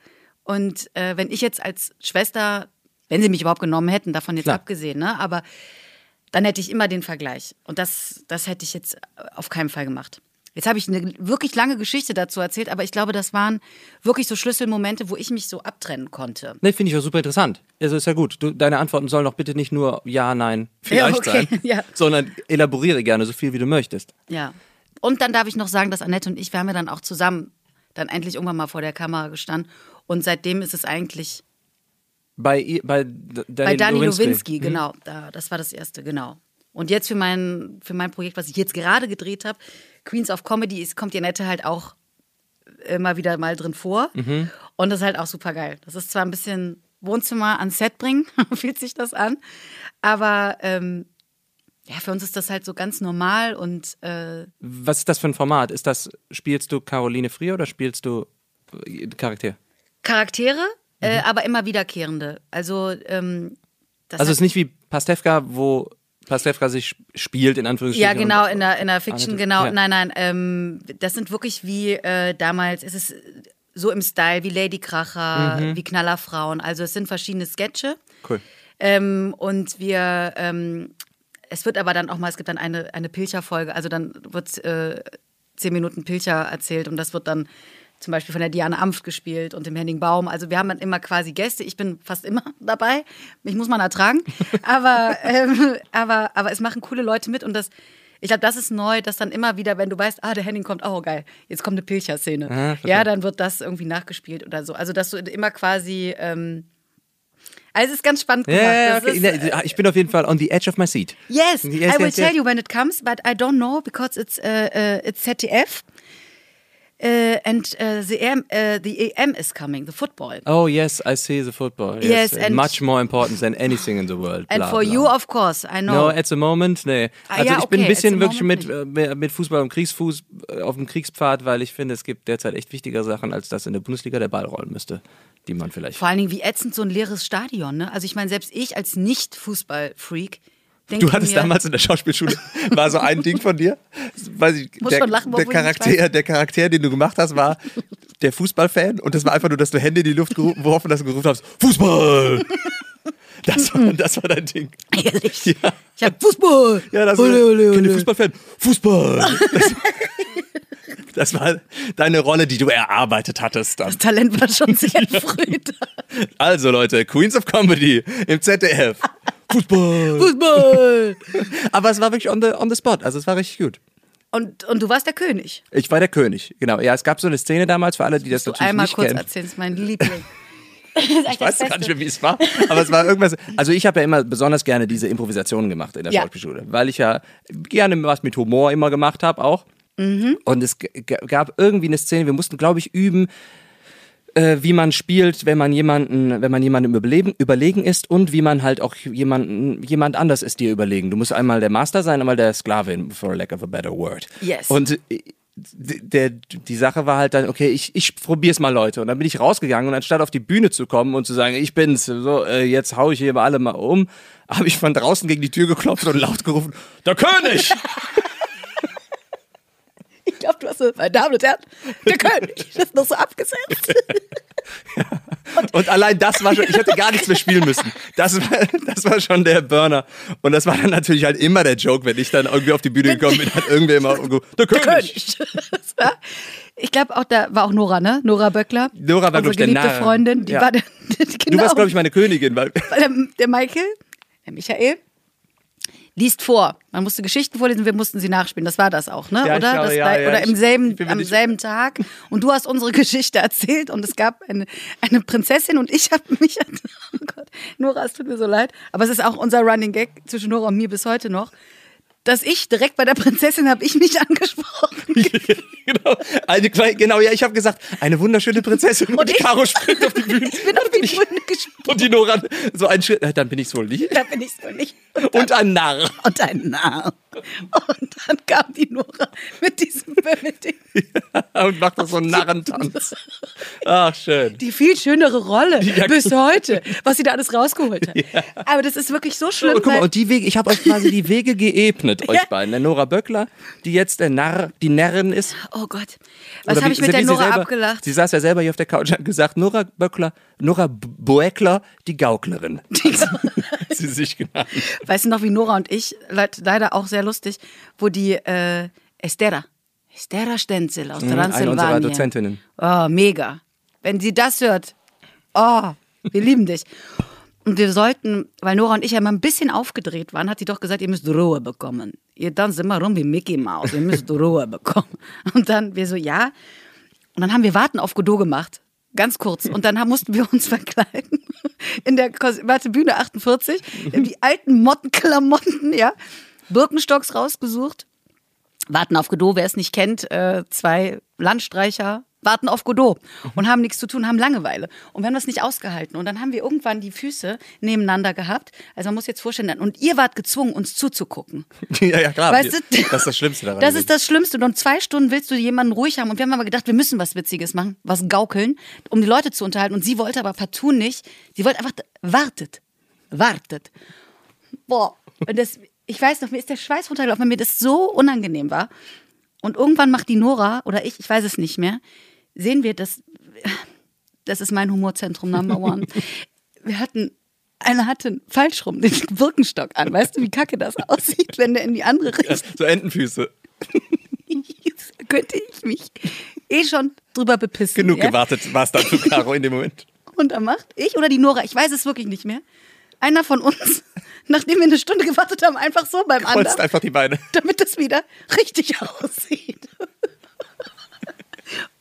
Und wenn ich jetzt als Schwester, wenn sie mich überhaupt genommen hätten, davon jetzt abgesehen, ne, aber dann hätte ich immer den Vergleich. Und das hätte ich jetzt auf keinen Fall gemacht. Jetzt habe ich eine wirklich lange Geschichte dazu erzählt, aber ich glaube, das waren wirklich so Schlüsselmomente, wo ich mich so abtrennen konnte. Ne, finde ich auch super interessant. Also ist ja gut. Deine Antworten sollen doch bitte nicht nur ja, nein, vielleicht sein, sondern elaboriere gerne so viel, wie du möchtest. Ja. Und dann darf ich noch sagen, dass Annette und ich, wir haben ja dann auch zusammen dann endlich irgendwann mal vor der Kamera gestanden. Und seitdem ist es eigentlich... Bei Dani Lowinski, genau. Das war das Erste, genau. Und jetzt für mein Projekt, was ich jetzt gerade gedreht habe, Queens of Comedy, kommt die Annette halt auch immer wieder mal drin vor. Und das ist halt auch super geil. Das ist zwar ein bisschen Wohnzimmer ans Set bringen, fühlt sich das an, aber ja, für uns ist das halt so ganz normal. Und was ist das für ein Format? Spielst du Caroline Frier oder spielst du Charaktere? Charaktere, aber immer wiederkehrende. Also es ist nicht wie Pastewka, wo... Pastewka sich spielt, in Anführungsstrichen. Ja, genau, in der Fiction, genau. Ja. Nein, das sind wirklich wie damals, es ist so im Style wie Lady Kracher, wie Knallerfrauen. Also es sind verschiedene Sketche. Cool. Und wir, es wird aber dann auch mal, es gibt dann eine Pilcher-Folge, also dann wird 10 Minuten Pilcher erzählt und das wird dann zum Beispiel von der Diana Amft gespielt und dem Henning Baum. Also wir haben dann immer quasi Gäste. Ich bin fast immer dabei. Mich muss man ertragen. Aber es machen coole Leute mit. Und ich glaube, das ist neu, dass dann immer wieder, wenn du weißt, ah, der Henning kommt, oh geil, jetzt kommt eine Pilcher-Szene. Ja, dann wird das irgendwie nachgespielt oder so. Also dass du immer quasi... Also es ist ganz spannend gemacht. Yeah, okay. Ich bin auf jeden Fall on the edge of my seat. Yes, I will tell you when it comes, but I don't know, because it's ZDF. The EM is coming, the football. Oh yes, I see the football. Yes, and much more important than anything in the world. Bla, and for bla. You, of course, I know. No, at the moment, nee. Also ja, ich bin ein bisschen wirklich mit Fußball und Kriegsfuß auf dem Kriegspfad, weil ich finde, es gibt derzeit echt wichtigere Sachen, als dass in der Bundesliga der Ball rollen müsste, die man vielleicht... Vor allen Dingen, wie ätzend so ein leeres Stadion, ne? Also ich meine, selbst ich als Nicht-Fußball-Freak... Denke du hattest damals in der Schauspielschule, war so ein Ding von dir, weiß ich, der Charakter, den du gemacht hast, war der Fußballfan und das war einfach nur, dass du Hände in die Luft geworfen hast und gerufen hast, Fußball! Das war dein Ding. Ehrlich? Ja. Ich hab Fußball! Ja, das war der Fußballfan, Fußball! Das war deine Rolle, die du erarbeitet hattest. Dann. Das Talent war schon sehr früh da. Also Leute, Queens of Comedy im ZDF. Fußball! Fußball! Aber es war wirklich on the spot, also es war richtig gut. Und du warst der König? Ich war der König, genau. Ja, es gab so eine Szene damals, für alle, die das natürlich nicht kennen. Einmal kurz erzählen, das ist mein Liebling. Ich weiß gar nicht mehr, wie es war, aber es war irgendwas. Also ich habe ja immer besonders gerne diese Improvisationen gemacht in der Schauspielschule, weil ich ja gerne was mit Humor immer gemacht habe auch. Mhm. Und es gab irgendwie eine Szene, wir mussten, glaube ich, üben, wie man spielt, wenn man jemandem überlegen ist und wie man halt auch jemand anders ist dir überlegen. Du musst einmal der Master sein, einmal der Sklavin, for lack of a better word. Yes. Und die Sache war halt dann, okay, ich probier's mal, Leute. Und dann bin ich rausgegangen und anstatt auf die Bühne zu kommen und zu sagen, ich bin's, so, jetzt hau ich hier alle mal um, habe ich von draußen gegen die Tür geklopft und laut gerufen, der König! Ich glaube, du hast so, meine Damen und Herren, der König, das ist noch so abgesetzt. Ja. Und allein das war schon, ich hätte gar nichts mehr spielen müssen. Das war schon der Burner. Und das war dann natürlich halt immer der Joke, wenn ich dann irgendwie auf die Bühne gekommen bin, hat irgendwer immer der König. Ich glaube, auch da war auch Nora, ne? Nora Böckler. Nora war, glaube ich, unsere geliebte Freundin. Die war der, genau. Du warst, glaube ich, meine Königin. Weil der Michael. Liest vor. Man musste Geschichten vorlesen, wir mussten sie nachspielen. Das war das auch, ne? Ja, oder? Glaube, das ja, oder am selben Tag. Und du hast unsere Geschichte erzählt und es gab eine Prinzessin und ich habe mich... Oh Gott, Nora, es tut mir so leid. Aber es ist auch unser Running Gag zwischen Nora und mir bis heute noch. Dass ich direkt bei der Prinzessin habe ich mich angesprochen. Genau. Ich habe gesagt, eine wunderschöne Prinzessin. Und die Caro springt auf die Bühne. Ich bin auf die Bühne gesprungen. Und die Nora so einen Schritt, dann bin ich es wohl nicht. Und ein Narr. Und dann kam die Nora mit diesem Bömmel-Ding. Ja, und macht da so einen Narrentanz. Ach, schön. Die viel schönere Rolle bis heute, was sie da alles rausgeholt hat. Ja. Aber das ist wirklich so schlimm. Und guck mal, und die Wege, ich habe euch quasi die Wege geebnet, euch beiden. Der Nora Böckler, die jetzt der Narr, die Närrin ist. Oh Gott. Was habe ich mit der Nora abgelacht? Sie saß ja selber hier auf der Couch und hat gesagt, Nora Böckler, die Gauklerin. Sie sich genannt. Weißt du noch, wie Nora und ich, leider auch sehr lustig, wo die Estera Stenzel aus Transsilvanien. Eine unserer Dozentinnen. Oh, mega. Wenn sie das hört, oh, wir lieben dich. Und wir sollten, weil Nora und ich ja mal ein bisschen aufgedreht waren, hat sie doch gesagt, ihr müsst Ruhe bekommen. Ihr tanzt immer rum wie Mickey Mouse, ihr müsst Ruhe bekommen. Und dann wir so, ja. Und dann haben wir Warten auf Godot gemacht. Ganz kurz. Und dann mussten wir uns verkleiden. In der Bühne 48. In die alten Mottenklamotten, ja. Birkenstocks rausgesucht. Warten auf Godot, wer es nicht kennt. 2 Landstreicher warten auf Godot. Und haben nichts zu tun, haben Langeweile. Und wir haben das nicht ausgehalten. Und dann haben wir irgendwann die Füße nebeneinander gehabt. Also man muss jetzt vorstellen. Und ihr wart gezwungen, uns zuzugucken. Ja, klar. Weißt du, das ist das Schlimmste daran. Das ist das Schlimmste. Und 2 Stunden willst du jemanden ruhig haben. Und wir haben aber gedacht, wir müssen was Witziges machen, was gaukeln, um die Leute zu unterhalten. Und sie wollte aber partout nicht. Sie wollte einfach, wartet. Boah. Und das, ich weiß noch, mir ist der Schweiß runtergelaufen, weil mir das so unangenehm war. Und irgendwann macht die Nora oder ich weiß es nicht mehr, sehen wir, das ist mein Humorzentrum Number 1. Einer hatte falsch rum den Birkenstock an. Weißt du, wie kacke das aussieht, wenn der in die andere Richtung... Ja, so Entenfüße. Da könnte ich mich schon drüber bepissen. Genug gewartet war es dann für Caro in dem Moment. Und dann macht ich oder die Nora, ich weiß es wirklich nicht mehr, einer von uns, nachdem wir eine Stunde gewartet haben, einfach so beim anderen. Kreuzt einfach die Beine. Damit das wieder richtig aussieht.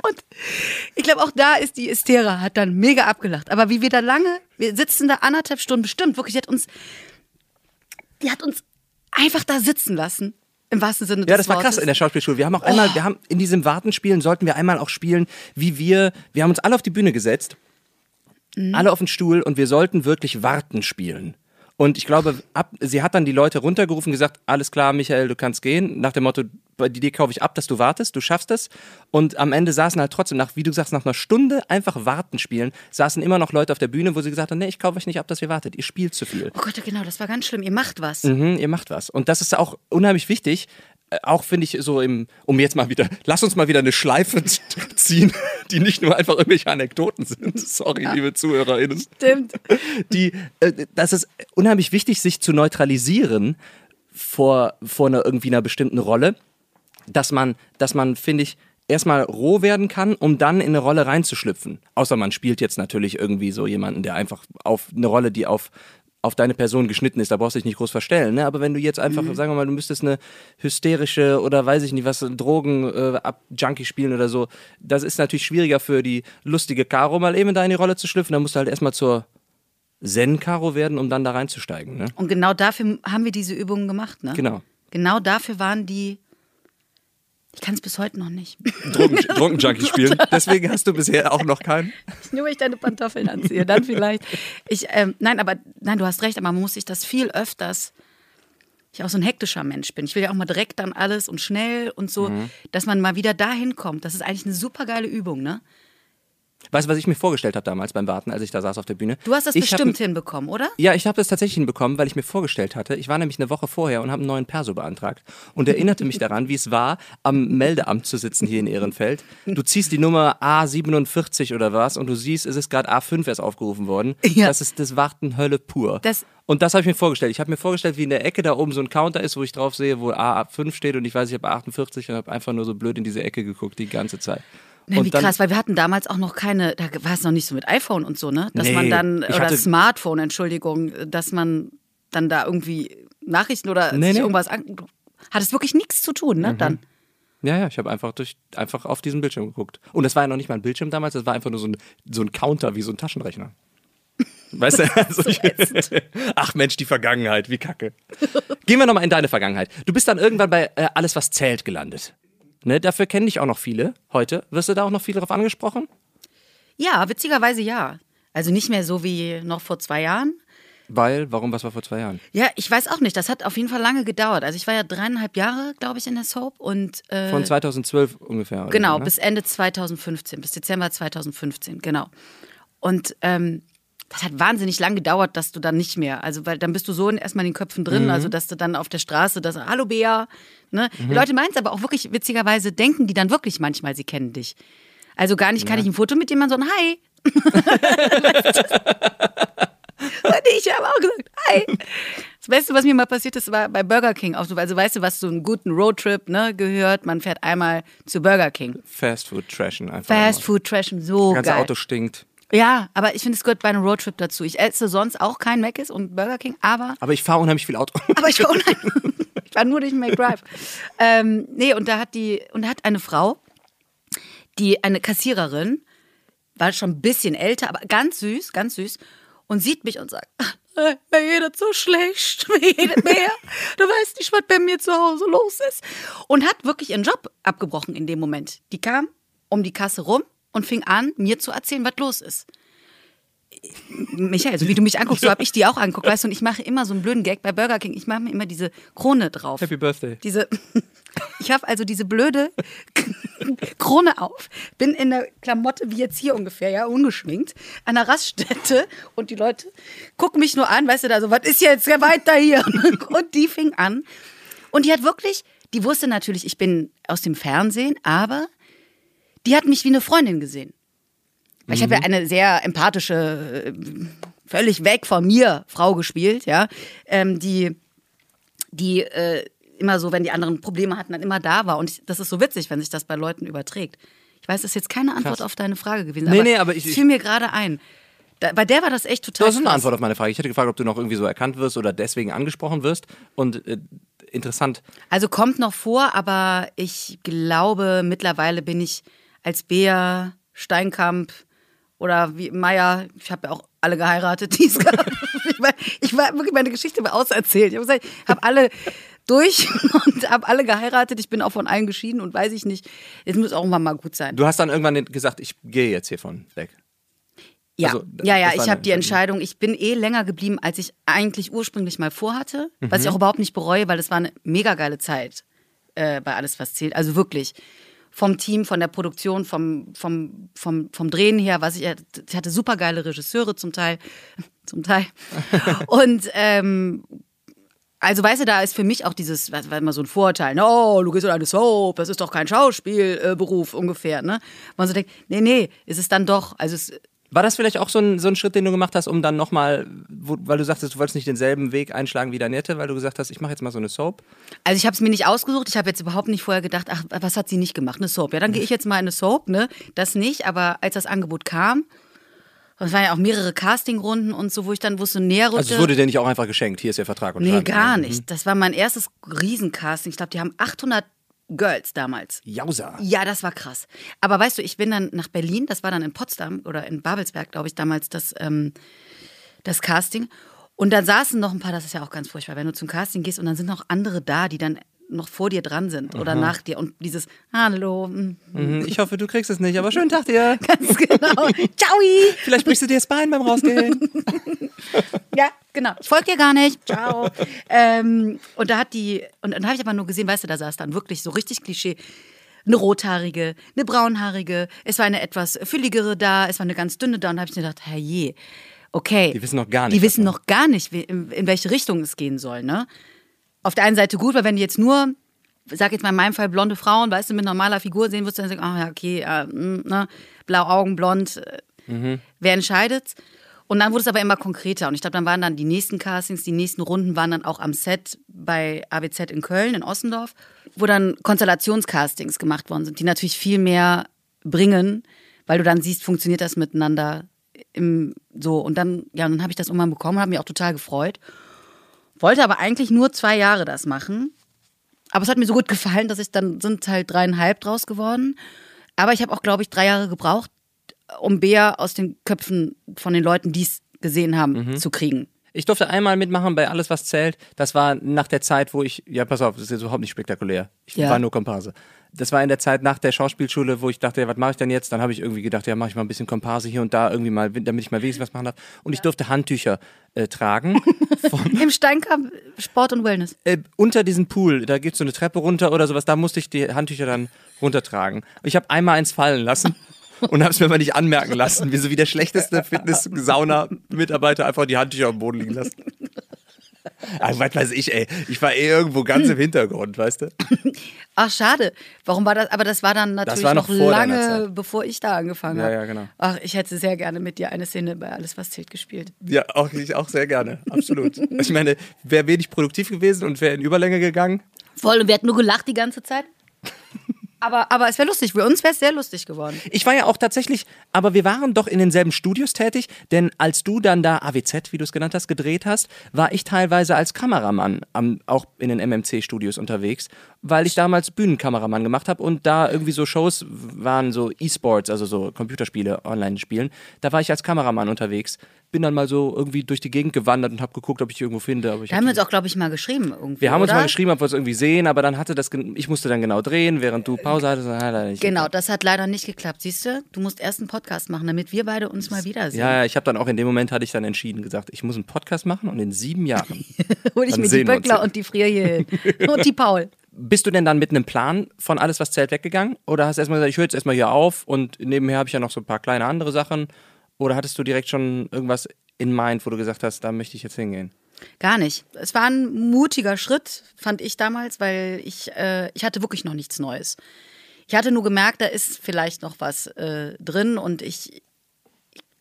Und ich glaube, auch da ist die Estera, hat dann mega abgelacht. Aber wie wir da lange, wir sitzen da 1,5 Stunden bestimmt, wirklich, die hat uns einfach da sitzen lassen. im wahrsten Sinne des Wortes. Ja, das war krass in der Schauspielschule. Wir haben auch einmal, wir haben in diesem Wartenspielen, sollten wir einmal auch spielen, wie wir haben uns alle auf die Bühne gesetzt, alle auf den Stuhl und wir sollten wirklich Warten spielen. Und ich glaube, sie hat dann die Leute runtergerufen und gesagt, alles klar, Michael, du kannst gehen. Nach dem Motto, bei dir kaufe ich ab, dass du wartest, du schaffst es. Und am Ende saßen halt trotzdem, nach, wie du sagst, nach einer Stunde einfach Warten spielen, saßen immer noch Leute auf der Bühne, wo sie gesagt haben, nee, ich kaufe euch nicht ab, dass ihr wartet, ihr spielt zu viel. Oh Gott, genau, das war ganz schlimm, ihr macht was. Mhm, ihr macht was. Und das ist auch unheimlich wichtig, auch finde ich so im, um jetzt mal wieder, lass uns mal wieder eine Schleife ziehen, die nicht nur einfach irgendwelche Anekdoten sind, sorry, ja, liebe ZuhörerInnen. Stimmt. Das ist unheimlich wichtig, sich zu neutralisieren vor einer irgendwie einer bestimmten Rolle, dass man finde ich, erstmal roh werden kann, um dann in eine Rolle reinzuschlüpfen. Außer man spielt jetzt natürlich irgendwie so jemanden, der einfach auf eine Rolle, die auf deine Person geschnitten ist, da brauchst du dich nicht groß verstellen, ne? Aber wenn du jetzt einfach, sagen wir mal, du müsstest eine hysterische oder weiß ich nicht was, Drogen-Junkie spielen oder so, das ist natürlich schwieriger für die lustige Caro mal eben da in die Rolle zu schlüpfen, da musst du halt erstmal zur Zen-Caro werden, um dann da reinzusteigen. Ne? Und genau dafür haben wir diese Übungen gemacht, ne? Genau. Genau dafür waren die, ich kann es bis heute noch nicht. Drogen-Junkie spielen. Deswegen hast du bisher auch noch keinen. Nur wenn ich deine Pantoffeln anziehe, dann vielleicht. Nein, du hast recht, aber man muss sich das viel öfters, ich auch so ein hektischer Mensch bin, ich will ja auch mal direkt dann alles und schnell und so, dass man mal wieder dahin kommt. Das ist eigentlich eine super geile Übung, ne? Weißt du, was ich mir vorgestellt habe damals beim Warten, als ich da saß auf der Bühne? Du hast das bestimmt hinbekommen, oder? Ja, ich habe das tatsächlich hinbekommen, weil ich mir vorgestellt hatte, ich war nämlich eine Woche vorher und habe einen neuen Perso beantragt und erinnerte mich daran, wie es war, am Meldeamt zu sitzen hier in Ehrenfeld. Du ziehst die Nummer A47 oder was und du siehst, es ist gerade A5 erst aufgerufen worden. Ja. Das ist das Warten Hölle pur. Und das habe ich mir vorgestellt. Ich habe mir vorgestellt, wie in der Ecke da oben so ein Counter ist, wo ich drauf sehe, wo A5 steht und ich weiß, ich habe A48 und habe einfach nur so blöd in diese Ecke geguckt die ganze Zeit. Nein, wie krass, weil wir hatten damals auch noch keine, da war es noch nicht so mit iPhone und so, ne? Dass man dann, oder Smartphone, Entschuldigung, dass man dann da irgendwie Nachrichten oder sich irgendwas hat es wirklich nichts zu tun, ne? Dann. Ja, ich habe einfach auf diesen Bildschirm geguckt. Und das war ja noch nicht mal ein Bildschirm damals, das war einfach nur so ein Counter wie so ein Taschenrechner. Weißt du? Also ach Mensch, die Vergangenheit, wie kacke. Gehen wir nochmal in deine Vergangenheit. Du bist dann irgendwann bei Alles, was zählt gelandet. Ne, dafür kennen dich auch noch viele heute. Wirst du da auch noch viel drauf angesprochen? Ja, witzigerweise ja. Also nicht mehr so wie noch vor 2 Jahren. Was war vor 2 Jahren? Ja, ich weiß auch nicht. Das hat auf jeden Fall lange gedauert. Also ich war ja 3,5 Jahre, glaube ich, in der Soap. Und, von 2012 ungefähr? Oder genau, bis Ende 2015, bis Dezember 2015, genau. Und das hat wahnsinnig lang gedauert, dass du dann nicht mehr, also weil dann bist du so erstmal in den Köpfen drin, also dass du dann auf der Straße, dass hallo Bea, ne? Die Leute meinen es aber auch wirklich, witzigerweise denken die dann wirklich manchmal, sie kennen dich. Also gar nicht, kann ich ein Foto mit jemandem, sondern hi. Und ich habe auch gesagt, hi. Das Beste, was mir mal passiert ist, war bei Burger King. Also weißt du, was so einen guten Roadtrip, ne, gehört, man fährt einmal zu Burger King. Fastfood-Trashen einfach. Fastfood-Trashen, so geil. Das ganze Auto stinkt. Ja, aber ich finde, es gehört bei einem Roadtrip dazu. Ich esse sonst auch kein Mc's und Burger King, aber... Aber ich fahre unheimlich viel Auto. Aber ich fahre nur durch den McDrive. Nee, und da hat eine Frau, eine Kassiererin, war schon ein bisschen älter, aber ganz süß, und sieht mich und sagt, mir geht das so schlecht, mir geht das mehr, du weißt nicht, was bei mir zu Hause los ist. Und hat wirklich ihren Job abgebrochen in dem Moment. Die kam um die Kasse rum und fing an, mir zu erzählen, was los ist. Michael, so wie du mich anguckst, so habe ich die auch angeguckt, weißt du, und ich mache immer so einen blöden Gag bei Burger King, ich mache mir immer diese Krone drauf. Happy Birthday. Ich habe also diese blöde Krone auf, bin in der Klamotte, wie jetzt hier ungefähr, ja, ungeschminkt, an der Raststätte und die Leute gucken mich nur an, weißt du, da so, was ist jetzt weiter hier? Und die fing an und die wusste natürlich, ich bin aus dem Fernsehen, aber die hat mich wie eine Freundin gesehen. Weil ich habe ja eine sehr empathische, völlig weg von mir Frau gespielt, ja, die immer so, wenn die anderen Probleme hatten, dann immer da war. Und das ist so witzig, wenn sich das bei Leuten überträgt. Ich weiß, das ist jetzt keine Antwort auf deine Frage gewesen, aber es fiel mir gerade ein. Bei der war das echt total krass. Das ist eine Antwort auf meine Frage. Ich hätte gefragt, ob du noch irgendwie so erkannt wirst oder deswegen angesprochen wirst. Und interessant. Also kommt noch vor, aber ich glaube, mittlerweile bin ich als Bea, Steinkamp oder wie Meier, ich habe ja auch alle geheiratet, die es gab. Ich war wirklich, meine Geschichte war auserzählt. Ich habe alle durch und habe alle geheiratet. Ich bin auch von allen geschieden und weiß ich nicht. Jetzt muss auch irgendwann mal gut sein. Du hast dann irgendwann gesagt, ich gehe jetzt hiervon weg. Ja, also, ja, ich habe die Entscheidung, ich bin länger geblieben, als ich eigentlich ursprünglich mal vorhatte. Mhm. Was ich auch überhaupt nicht bereue, weil es war eine mega geile Zeit bei Alles, was zählt. Also wirklich, vom Team, von der Produktion, vom Drehen her. Ich hatte super geile Regisseure zum Teil. Und also weißt du, da ist für mich auch dieses, weil immer so ein Vorurteil, oh, du gehst in eine Soap, das ist doch kein Schauspielberuf ungefähr, ne? Man so denkt, nee, ist es dann doch, also es... War das vielleicht auch so ein Schritt, den du gemacht hast, um dann nochmal, weil du sagtest, du wolltest nicht denselben Weg einschlagen wie Annette, weil du gesagt hast, ich mache jetzt mal so eine Soap? Also ich habe es mir nicht ausgesucht, ich habe jetzt überhaupt nicht vorher gedacht, ach, was hat sie nicht gemacht, eine Soap. Ja, dann gehe ich jetzt mal in eine Soap, ne? Das nicht, aber als das Angebot kam, und es waren ja auch mehrere Castingrunden und so, wo ich dann wusste, näher rückte. Also es wurde dir nicht auch einfach geschenkt, hier ist der Vertrag und Schreiben. Nee, gar nicht. Das war mein erstes Riesencasting. Ich glaube, die haben 800 Girls damals. Jausa. Ja, das war krass. Aber weißt du, ich bin dann nach Berlin, das war dann in Potsdam oder in Babelsberg, glaube ich, damals das Casting. Und dann saßen noch ein paar, das ist ja auch ganz furchtbar, wenn du zum Casting gehst und dann sind noch andere da, die dann noch vor dir dran sind oder nach dir und dieses Hallo. Ich hoffe, du kriegst es nicht, aber schönen Tag dir. Ganz genau. Ciao. Vielleicht brichst du dir das Bein beim Rausgehen. Ja, genau. Ich folge dir gar nicht. Ciao. Und da hat die, und dann habe ich aber nur gesehen, weißt du, da saß dann wirklich so richtig Klischee. Eine rothaarige, eine braunhaarige, es war eine etwas fülligere da, es war eine ganz dünne da und da habe ich mir gedacht, herrje, okay. Die wissen noch gar nicht, in welche Richtung es gehen soll, ne? Auf der einen Seite gut, weil wenn die jetzt nur, sag jetzt mal in meinem Fall, blonde Frauen, weißt du, mit normaler Figur sehen würdest, dann sagen, ah, oh, ja, okay, ne? Blaue Augen, blond, wer entscheidet? Und dann wurde es aber immer konkreter. Und ich glaube, dann waren dann die nächsten Castings, die nächsten Runden waren dann auch am Set bei AWZ in Köln, in Ossendorf, wo dann Konstellationscastings gemacht worden sind, die natürlich viel mehr bringen, weil du dann siehst, funktioniert das miteinander so. Und dann, ja, dann habe ich das irgendwann bekommen, habe mich auch total gefreut. Wollte aber eigentlich nur 2 Jahre das machen. Aber es hat mir so gut gefallen, dass sind halt 3,5 draus geworden. Aber ich habe auch, glaube ich, 3 Jahre gebraucht, um Bea aus den Köpfen von den Leuten, die es gesehen haben, zu kriegen. Ich durfte einmal mitmachen bei Alles, was zählt. Das war nach der Zeit, wo ich, ja pass auf, das ist jetzt überhaupt nicht spektakulär. Ich war nur Komparse. Das war in der Zeit nach der Schauspielschule, wo ich dachte, ja, was mache ich denn jetzt? Dann habe ich irgendwie gedacht, ja, mache ich mal ein bisschen Komparse hier und da, irgendwie mal, damit ich mal wenigstens was machen darf. Und ich durfte Handtücher tragen. Im Steinkamp Sport und Wellness. Unter diesem Pool, da gibt es so eine Treppe runter oder sowas, da musste ich die Handtücher dann runtertragen. Ich habe einmal eins fallen lassen. Und hab's mir mal nicht anmerken lassen, wie der schlechteste Fitness-Sauna-Mitarbeiter einfach die Handtücher am Boden liegen lassen. Aber was weiß ich, ey. Ich war irgendwo ganz im Hintergrund, weißt du? Ach, schade. Warum war das? Aber das war dann natürlich war noch lange, bevor ich da angefangen habe. Ja, genau. Ach, ich hätte sehr gerne mit dir eine Szene bei Alles, was zählt gespielt. Ja, ich auch sehr gerne. Absolut. Ich meine, wäre wenig produktiv gewesen und wäre in Überlänge gegangen. Voll, und wir hätten nur gelacht die ganze Zeit. Aber es wäre lustig, für uns wäre es sehr lustig geworden. Ich war ja auch tatsächlich, aber wir waren doch in denselben Studios tätig, denn als du dann da AWZ, wie du es genannt hast, gedreht hast, war ich teilweise als Kameramann auch in den MMC-Studios unterwegs, weil ich damals Bühnenkameramann gemacht habe und da irgendwie so Shows waren, so E-Sports, also so Computerspiele, Online-Spielen, da war ich als Kameramann unterwegs. Bin dann mal so irgendwie durch die Gegend gewandert und habe geguckt, ob ich die irgendwo finde. Wir haben uns auch, glaube ich, mal geschrieben. Wir haben uns mal geschrieben, ob wir es irgendwie sehen, aber dann hatte das, ich musste dann genau drehen, während du Pause hattest. Genau, das hat leider nicht geklappt, siehst du? Du musst erst einen Podcast machen, damit wir beide uns mal wiedersehen. Ja, ich habe dann auch in dem Moment, hatte ich dann entschieden, gesagt, ich muss einen Podcast machen und in 7 Jahren hole ich mir die Böckler und die Frier hier hin und die Paul. Bist du denn dann mit einem Plan von Alles, was zählt, weggegangen? Oder hast du erstmal gesagt, ich höre jetzt erstmal hier auf und nebenher habe ich ja noch so ein paar kleine andere Sachen? Oder hattest du direkt schon irgendwas in Mind, wo du gesagt hast, da möchte ich jetzt hingehen? Gar nicht. Es war ein mutiger Schritt, fand ich damals, weil ich hatte wirklich noch nichts Neues. Ich hatte nur gemerkt, da ist vielleicht noch was drin und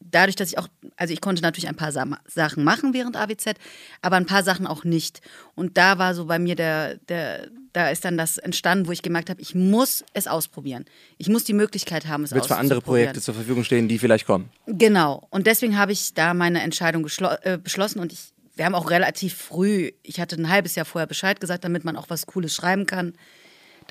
dadurch, dass ich auch, also ich konnte natürlich ein paar Sachen machen während AWZ, aber ein paar Sachen auch nicht. Und da war so bei mir da ist dann das entstanden, wo ich gemerkt habe, ich muss es ausprobieren. Ich muss die Möglichkeit haben, es auszuprobieren. Willst du für andere Projekte zur Verfügung stehen, die vielleicht kommen? Genau. Und deswegen habe ich da meine Entscheidung beschlossen und wir haben auch relativ früh, ich hatte ein halbes Jahr vorher Bescheid gesagt, damit man auch was Cooles schreiben kann.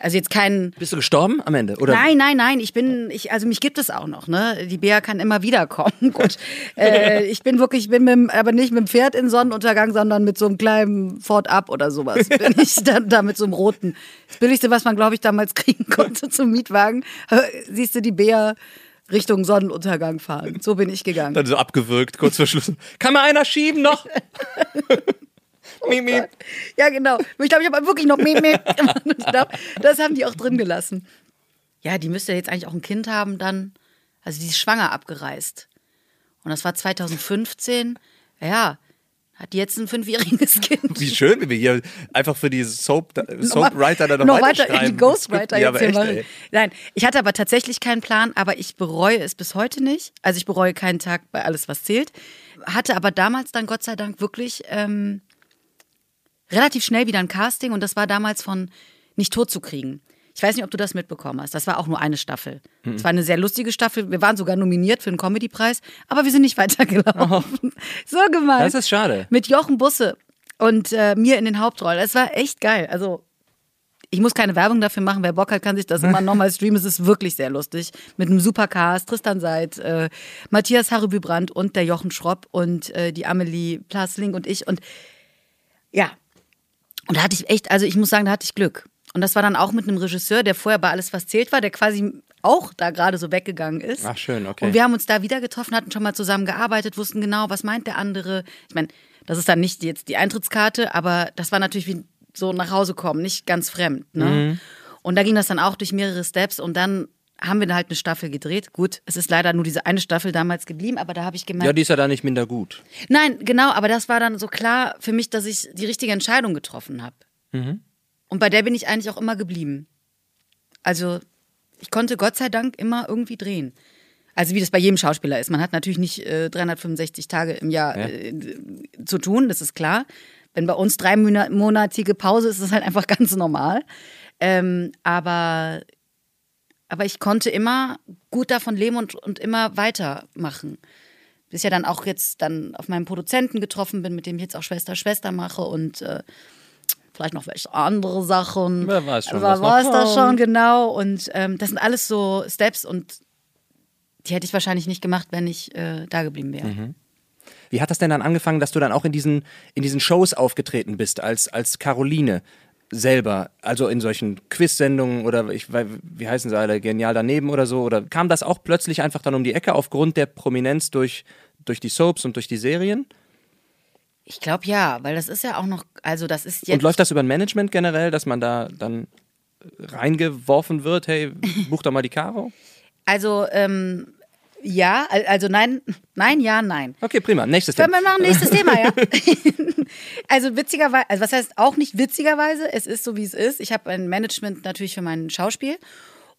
Also jetzt kein... Bist du gestorben am Ende, oder? Nein. Ich mich gibt es auch noch, ne? Die Bea kann immer wieder kommen. Gut. Ich bin aber nicht mit dem Pferd in Sonnenuntergang, sondern mit so einem kleinen Ford Up oder sowas. Bin ich da mit so einem roten. Das Billigste, was man, glaube ich, damals kriegen konnte zum Mietwagen. Siehst du die Bea Richtung Sonnenuntergang fahren. So bin ich gegangen. Dann so abgewürgt, kurz vor Schluss. Kann mir einer schieben noch? Miep, miep. Ja, genau. Ich glaube, ich habe wirklich noch miep, miep. Das haben die auch drin gelassen. Ja, die müsste jetzt eigentlich auch ein Kind haben dann. Also die ist schwanger abgereist. Und das war 2015. Ja, hat die jetzt ein 5-jähriges Kind. Wie schön, wie wir hier einfach für die Soap-Writer da noch weiter die Ghostwriter jetzt hier machen. Nein, ich hatte aber tatsächlich keinen Plan, aber ich bereue es bis heute nicht. Also ich bereue keinen Tag bei Alles, was zählt. Hatte aber damals dann Gott sei Dank wirklich... relativ schnell wieder ein Casting, und das war damals von Nicht tot zu kriegen. Ich weiß nicht, ob du das mitbekommen hast. Das war auch nur eine Staffel. Es war eine sehr lustige Staffel. Wir waren sogar nominiert für einen Comedy-Preis, aber wir sind nicht weitergelaufen. Oh. So gemein. Das ist schade. Mit Jochen Busse und mir in den Hauptrollen. Es war echt geil. Also ich muss keine Werbung dafür machen. Wer Bock hat, kann sich das immer nochmal streamen. Es ist wirklich sehr lustig. Mit einem super Cast, Tristan Seitz, Matthias Harreby-Brandt und der Jochen Schropp und die Amelie Plasling und ich. Und ja, und da hatte ich echt, also ich muss sagen, da hatte ich Glück. Und das war dann auch mit einem Regisseur, der vorher bei Alles, was zählt war, der quasi auch da gerade so weggegangen ist. Ach schön, okay. Und wir haben uns da wieder getroffen, hatten schon mal zusammen gearbeitet, wussten genau, was meint der andere. Ich meine, das ist dann nicht jetzt die Eintrittskarte, aber das war natürlich wie so nach Hause kommen, nicht ganz fremd, ne? Mhm. Und da ging das dann auch durch mehrere Steps, und dann haben wir halt eine Staffel gedreht. Gut, es ist leider nur diese eine Staffel damals geblieben, aber da habe ich gemerkt... Ja, die ist ja da nicht minder gut. Nein, genau, aber das war dann so klar für mich, dass ich die richtige Entscheidung getroffen habe. Mhm. Und bei der bin ich eigentlich auch immer geblieben. Also ich konnte Gott sei Dank immer irgendwie drehen. Also wie das bei jedem Schauspieler ist. Man hat natürlich nicht 365 Tage im Jahr zu tun, das ist klar. Wenn bei uns 3-monatige Pause ist, ist das halt einfach ganz normal. Aber ich konnte immer gut davon leben und immer weitermachen. Bis ich ja dann auch jetzt dann auf meinen Produzenten getroffen bin, mit dem ich jetzt auch Schwester mache und vielleicht noch welche andere Sachen. Wer weiß schon, was war es da schon, genau. Und das sind alles so Steps, und die hätte ich wahrscheinlich nicht gemacht, wenn ich da geblieben wäre. Mhm. Wie hat das denn dann angefangen, dass du dann auch in diesen Shows aufgetreten bist, als Caroline? Selber, also in solchen Quiz-Sendungen oder wie heißen sie alle, Genial daneben oder so, oder kam das auch plötzlich einfach dann um die Ecke aufgrund der Prominenz durch die Soaps und durch die Serien? Ich glaube ja, weil das ist ja auch noch, also das ist jetzt... Und läuft das über ein Management generell, dass man da dann reingeworfen wird, hey, buch doch mal die Caro? Also, ja, also nein. Okay, prima, nächstes Thema. Wir machen nächstes Thema, ja. Also witzigerweise, also was heißt auch nicht witzigerweise, es ist so, wie es ist. Ich habe ein Management natürlich für mein Schauspiel,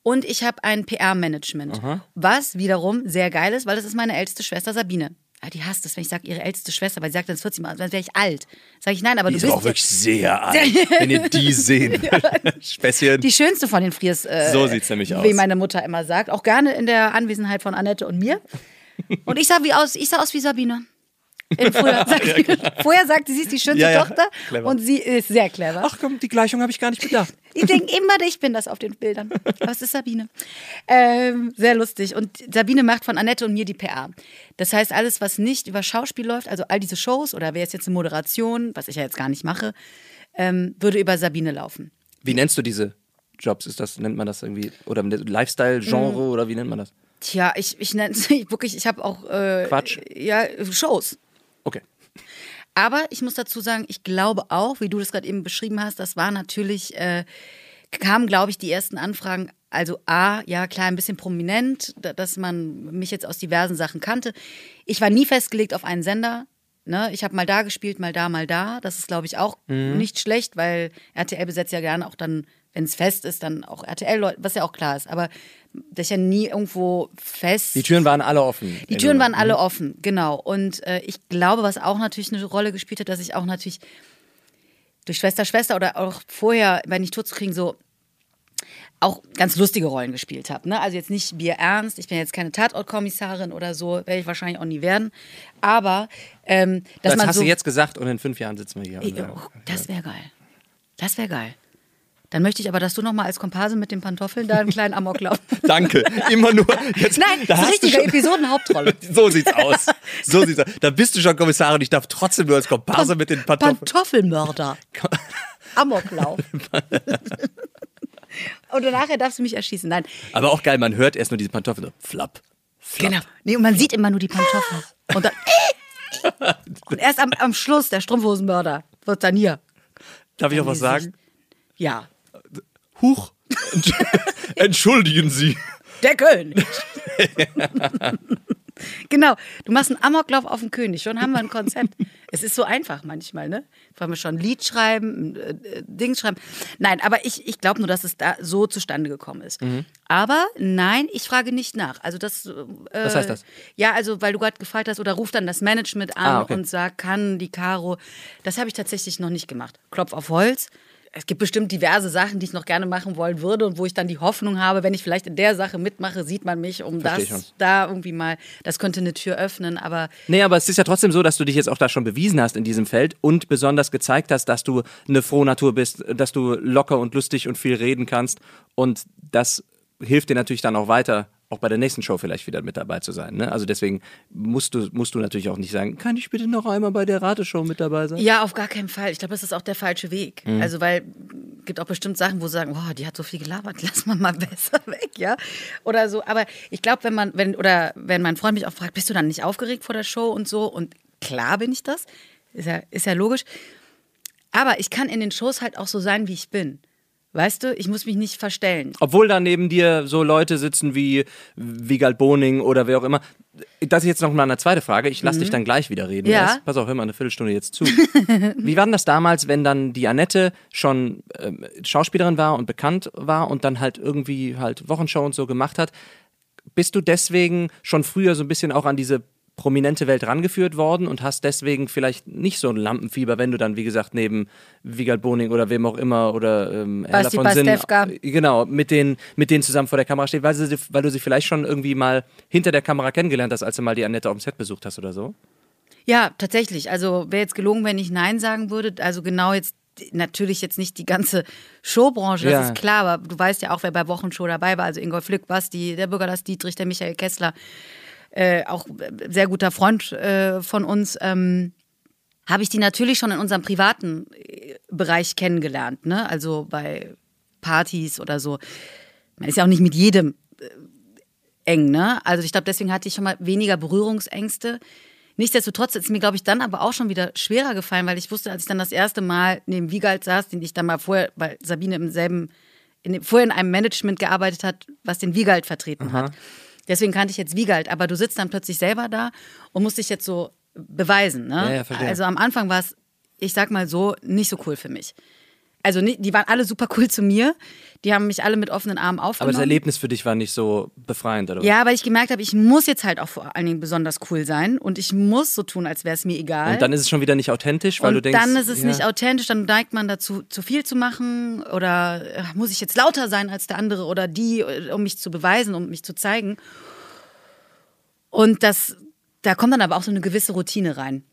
und ich habe ein PR-Management, was wiederum sehr geil ist, weil das ist meine älteste Schwester Sabine. Ja, die hasst es, wenn ich sage, ihre älteste Schwester, weil sie sagt dann 40 Mal, dann wäre ich alt. Sage ich, nein, aber die du bist auch wirklich sehr alt, wenn ihr die sehen würdet. Späßchen. Die schönste von den Friers. So sieht's nämlich aus. Wie meine Mutter immer sagt. Auch gerne in der Anwesenheit von Annette und mir. Und ich sah aus wie Sabine. Vorher sagte sie ist die schönste Tochter. Clever. Und sie ist sehr clever. Ach komm, die Gleichung habe ich gar nicht bedacht. Ich denke immer, ich bin das auf den Bildern. Aber es ist Sabine. Sehr lustig. Und Sabine macht von Annette und mir die PR. Das heißt, alles, was nicht über Schauspiel läuft, also all diese Shows oder wäre es jetzt eine Moderation, was ich ja jetzt gar nicht mache, würde über Sabine laufen. Wie nennst du diese Jobs? Nennt man das irgendwie? Oder Lifestyle-Genre oder wie nennt man das? Tja, ich nenne es wirklich, ich habe auch Quatsch. Ja, Shows. Okay. Aber ich muss dazu sagen, ich glaube auch, wie du das gerade eben beschrieben hast, das war natürlich, kamen, glaube ich, die ersten Anfragen, also A, ja klar, ein bisschen prominent, dass man mich jetzt aus diversen Sachen kannte. Ich war nie festgelegt auf einen Sender, ne? Ich habe mal da gespielt, mal da, das ist, glaube ich, auch nicht schlecht, weil RTL besetzt ja gerne auch dann, wenn es fest ist, dann auch RTL-Leute, was ja auch klar ist, aber das ist ja nie irgendwo fest. Die Türen waren alle offen. Die Türen waren alle offen, genau. Und ich glaube, was auch natürlich eine Rolle gespielt hat, dass ich auch natürlich durch Schwester oder auch vorher bei Nicht tot zu kriegen so auch ganz lustige Rollen gespielt habe. Ne? Also jetzt nicht bierernst, ich bin jetzt keine Tatortkommissarin oder so, werde ich wahrscheinlich auch nie werden. Aber, dass das man hast so, du jetzt gesagt, und in 5 Jahren sitzen wir hier. Oh, das wäre geil. Dann möchte ich aber, dass du nochmal als Komparse mit den Pantoffeln da einen kleinen Amoklauf. Danke, immer nur. Jetzt, nein, das ist richtige Episodenhauptrolle. So sieht's aus. So sieht's aus. Da bist du schon Kommissarin, ich darf trotzdem nur als Komparse mit den Pantoffeln. Pantoffelmörder. Amoklauf. Und nachher darfst du mich erschießen. Nein. Aber auch geil, man hört erst nur diese Pantoffeln. So, flapp, flapp. Genau. Nee, und man sieht immer nur die Pantoffeln. Und dann. Und erst am Schluss, der Strumpfhosenmörder, wird dann hier. Darf ich auch was sagen? Ja. Huch. Entschuldigen Sie. Der König. Genau. Du machst einen Amoklauf auf den König. Schon haben wir ein Konzept. Es ist so einfach manchmal, ne? Wollen wir schon ein Lied schreiben, Dings schreiben. Nein, aber ich glaube nur, dass es da so zustande gekommen ist. Mhm. Aber nein, ich frage nicht nach. Also das. Was heißt das? Ja, also weil du gerade gefragt hast, oder ruft dann das Management an und sagt, kann die Caro. Das habe ich tatsächlich noch nicht gemacht. Klopf auf Holz. Es gibt bestimmt diverse Sachen, die ich noch gerne machen wollen würde und wo ich dann die Hoffnung habe, wenn ich vielleicht in der Sache mitmache, sieht man mich, da irgendwie mal, das könnte eine Tür öffnen, aber... Nee, aber es ist ja trotzdem so, dass du dich jetzt auch da schon bewiesen hast in diesem Feld und besonders gezeigt hast, dass du eine frohe Natur bist, dass du locker und lustig und viel reden kannst und das hilft dir natürlich dann auch weiter, auch bei der nächsten Show vielleicht wieder mit dabei zu sein. Ne? Also deswegen musst du natürlich auch nicht sagen, kann ich bitte noch einmal bei der Rateshow mit dabei sein? Ja, auf gar keinen Fall. Ich glaube, das ist auch der falsche Weg. Mhm. Also weil es gibt auch bestimmt Sachen, wo sie sagen, oh, die hat so viel gelabert, lass mal besser weg, ja? Oder so. Aber ich glaube, wenn mein Freund mich auch fragt, bist du dann nicht aufgeregt vor der Show und so? Und klar bin ich das. Ist ja logisch. Aber ich kann in den Shows halt auch so sein, wie ich bin. Weißt du, ich muss mich nicht verstellen. Obwohl da neben dir so Leute sitzen wie Wigald Boning oder wer auch immer. Das ist jetzt noch mal eine zweite Frage. Ich lasse dich dann gleich wieder reden. Ja. Erst. Pass auf, hör mal eine Viertelstunde jetzt zu. Wie war denn das damals, wenn dann die Annette schon Schauspielerin war und bekannt war und dann halt irgendwie halt Wochenshow und so gemacht hat? Bist du deswegen schon früher so ein bisschen auch an diese prominente Welt rangeführt worden und hast deswegen vielleicht nicht so ein Lampenfieber, wenn du dann, wie gesagt, neben Wigald Boning oder wem auch immer oder Ela Paul genau, mit denen zusammen vor der Kamera steht, weil du sie vielleicht schon irgendwie mal hinter der Kamera kennengelernt hast, als du mal die Annette auf dem Set besucht hast oder so? Ja, tatsächlich. Also wäre jetzt gelogen, wenn ich Nein sagen würde. Also genau jetzt natürlich jetzt nicht die ganze Showbranche, das ist klar, aber du weißt ja auch, wer bei Wochenshow dabei war. Also Ingolf Lück, Basti, der Bürgerlass Dietrich, der Michael Kessler, auch sehr guter Freund von uns, habe ich die natürlich schon in unserem privaten Bereich kennengelernt, ne? Also bei Partys oder so. Man ist ja auch nicht mit jedem eng, ne? Also ich glaube, deswegen hatte ich schon mal weniger Berührungsängste. Nichtsdestotrotz ist mir, glaube ich, dann aber auch schon wieder schwerer gefallen, weil ich wusste, als ich dann das erste Mal neben Wigald saß, den ich dann mal vorher bei Sabine vorher in einem Management gearbeitet hat, was den Wigald vertreten hat. Deswegen kannte ich jetzt Wigald, aber du sitzt dann plötzlich selber da und musst dich jetzt so beweisen. Ne? Ja, verstehe. Also am Anfang war es, ich sag mal so, nicht so cool für mich. Also die waren alle super cool zu mir, die haben mich alle mit offenen Armen aufgenommen. Aber das Erlebnis für dich war nicht so befreiend, oder was? Ja, weil ich gemerkt habe, ich muss jetzt halt auch vor allen Dingen besonders cool sein und ich muss so tun, als wäre es mir egal. Und dann ist es schon wieder nicht authentisch, weil du denkst... Und dann ist es nicht authentisch, dann neigt man dazu, zu viel zu machen oder muss ich jetzt lauter sein als der andere oder die, um mich zu beweisen, um mich zu zeigen. Und da kommt dann aber auch so eine gewisse Routine rein.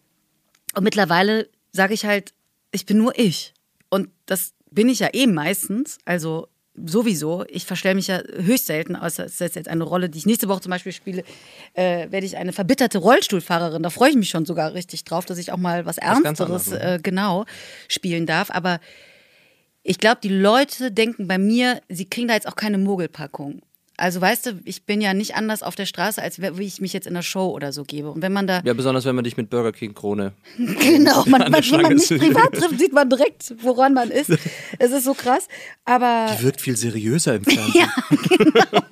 Und mittlerweile sage ich halt, ich bin nur ich. Und das bin ich ja eh meistens, also sowieso, ich verstelle mich ja höchst selten, außer es ist jetzt eine Rolle, die ich nächste Woche zum Beispiel spiele, werde ich eine verbitterte Rollstuhlfahrerin, da freue ich mich schon sogar richtig drauf, dass ich auch mal was Ernsteres spielen darf, aber ich glaube, die Leute denken bei mir, sie kriegen da jetzt auch keine Mogelpackung. Also weißt du, ich bin ja nicht anders auf der Straße, als wie ich mich jetzt in der Show oder so gebe. Und wenn man da... Ja, besonders wenn man dich mit Burger King Krone... Genau, wenn man mich privat trifft, sieht man direkt, woran man ist. Es ist so krass, aber... Die wirkt viel seriöser im Fernsehen. Ja, genau.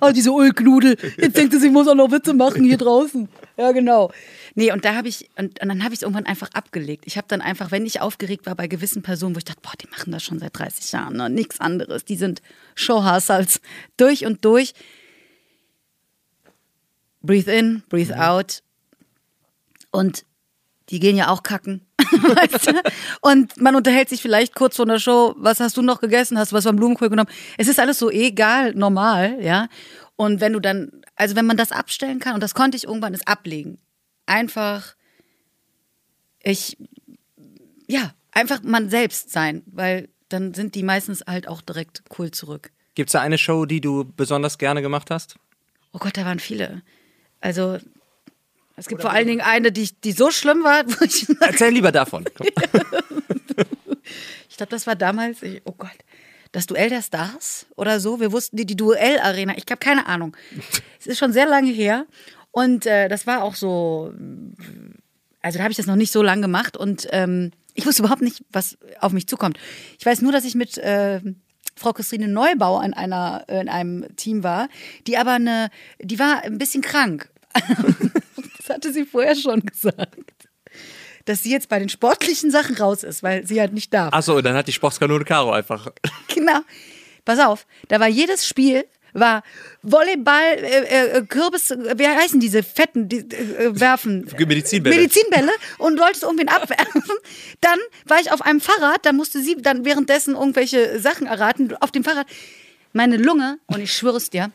Oh, diese Ulknudel. Jetzt denkt sie, ich muss auch noch Witze machen hier draußen. Ja, genau. Nee, und dann habe ich es irgendwann einfach abgelegt. Ich habe dann einfach, wenn ich aufgeregt war bei gewissen Personen, wo ich dachte, boah, die machen das schon seit 30 Jahren, ne? Nichts anderes. Die sind Showhassels durch und durch. Breathe in, breathe out. Und die gehen ja auch kacken. Weißt du? Und man unterhält sich vielleicht kurz vor der Show, was hast du noch gegessen, hast du was vom Blumenkohl genommen? Es ist alles so egal, normal, ja. Und wenn du dann, also wenn man das abstellen kann, und das konnte ich irgendwann, ist ablegen. Einfach man selbst sein, weil dann sind die meistens halt auch direkt cool zurück. Gibt es da eine Show, die du besonders gerne gemacht hast? Oh Gott, da waren viele. Also es gibt vor allen Dingen eine, die so schlimm war. Erzähl lieber davon. Komm. Ich glaube, das war damals, das Duell der Stars oder so. Wir wussten, die Duellarena, ich habe keine Ahnung. Es ist schon sehr lange her und das war auch so, also da habe ich das noch nicht so lange gemacht und ich wusste überhaupt nicht, was auf mich zukommt. Ich weiß nur, dass ich mit Frau Christine Neubau in einem Team war, die war ein bisschen krank. Das hatte sie vorher schon gesagt. Dass sie jetzt bei den sportlichen Sachen raus ist, weil sie halt nicht darf. Achso, dann hat die Sportskanone Caro einfach. Genau. Pass auf, da war jedes Spiel, war Volleyball, Kürbis, wie heißen diese fetten Werfen? Medizinbälle. Und wolltest irgendwen abwerfen. Dann war ich auf einem Fahrrad, dann musste sie dann währenddessen irgendwelche Sachen erraten. Auf dem Fahrrad. Meine Lunge, und ich schwöre es dir,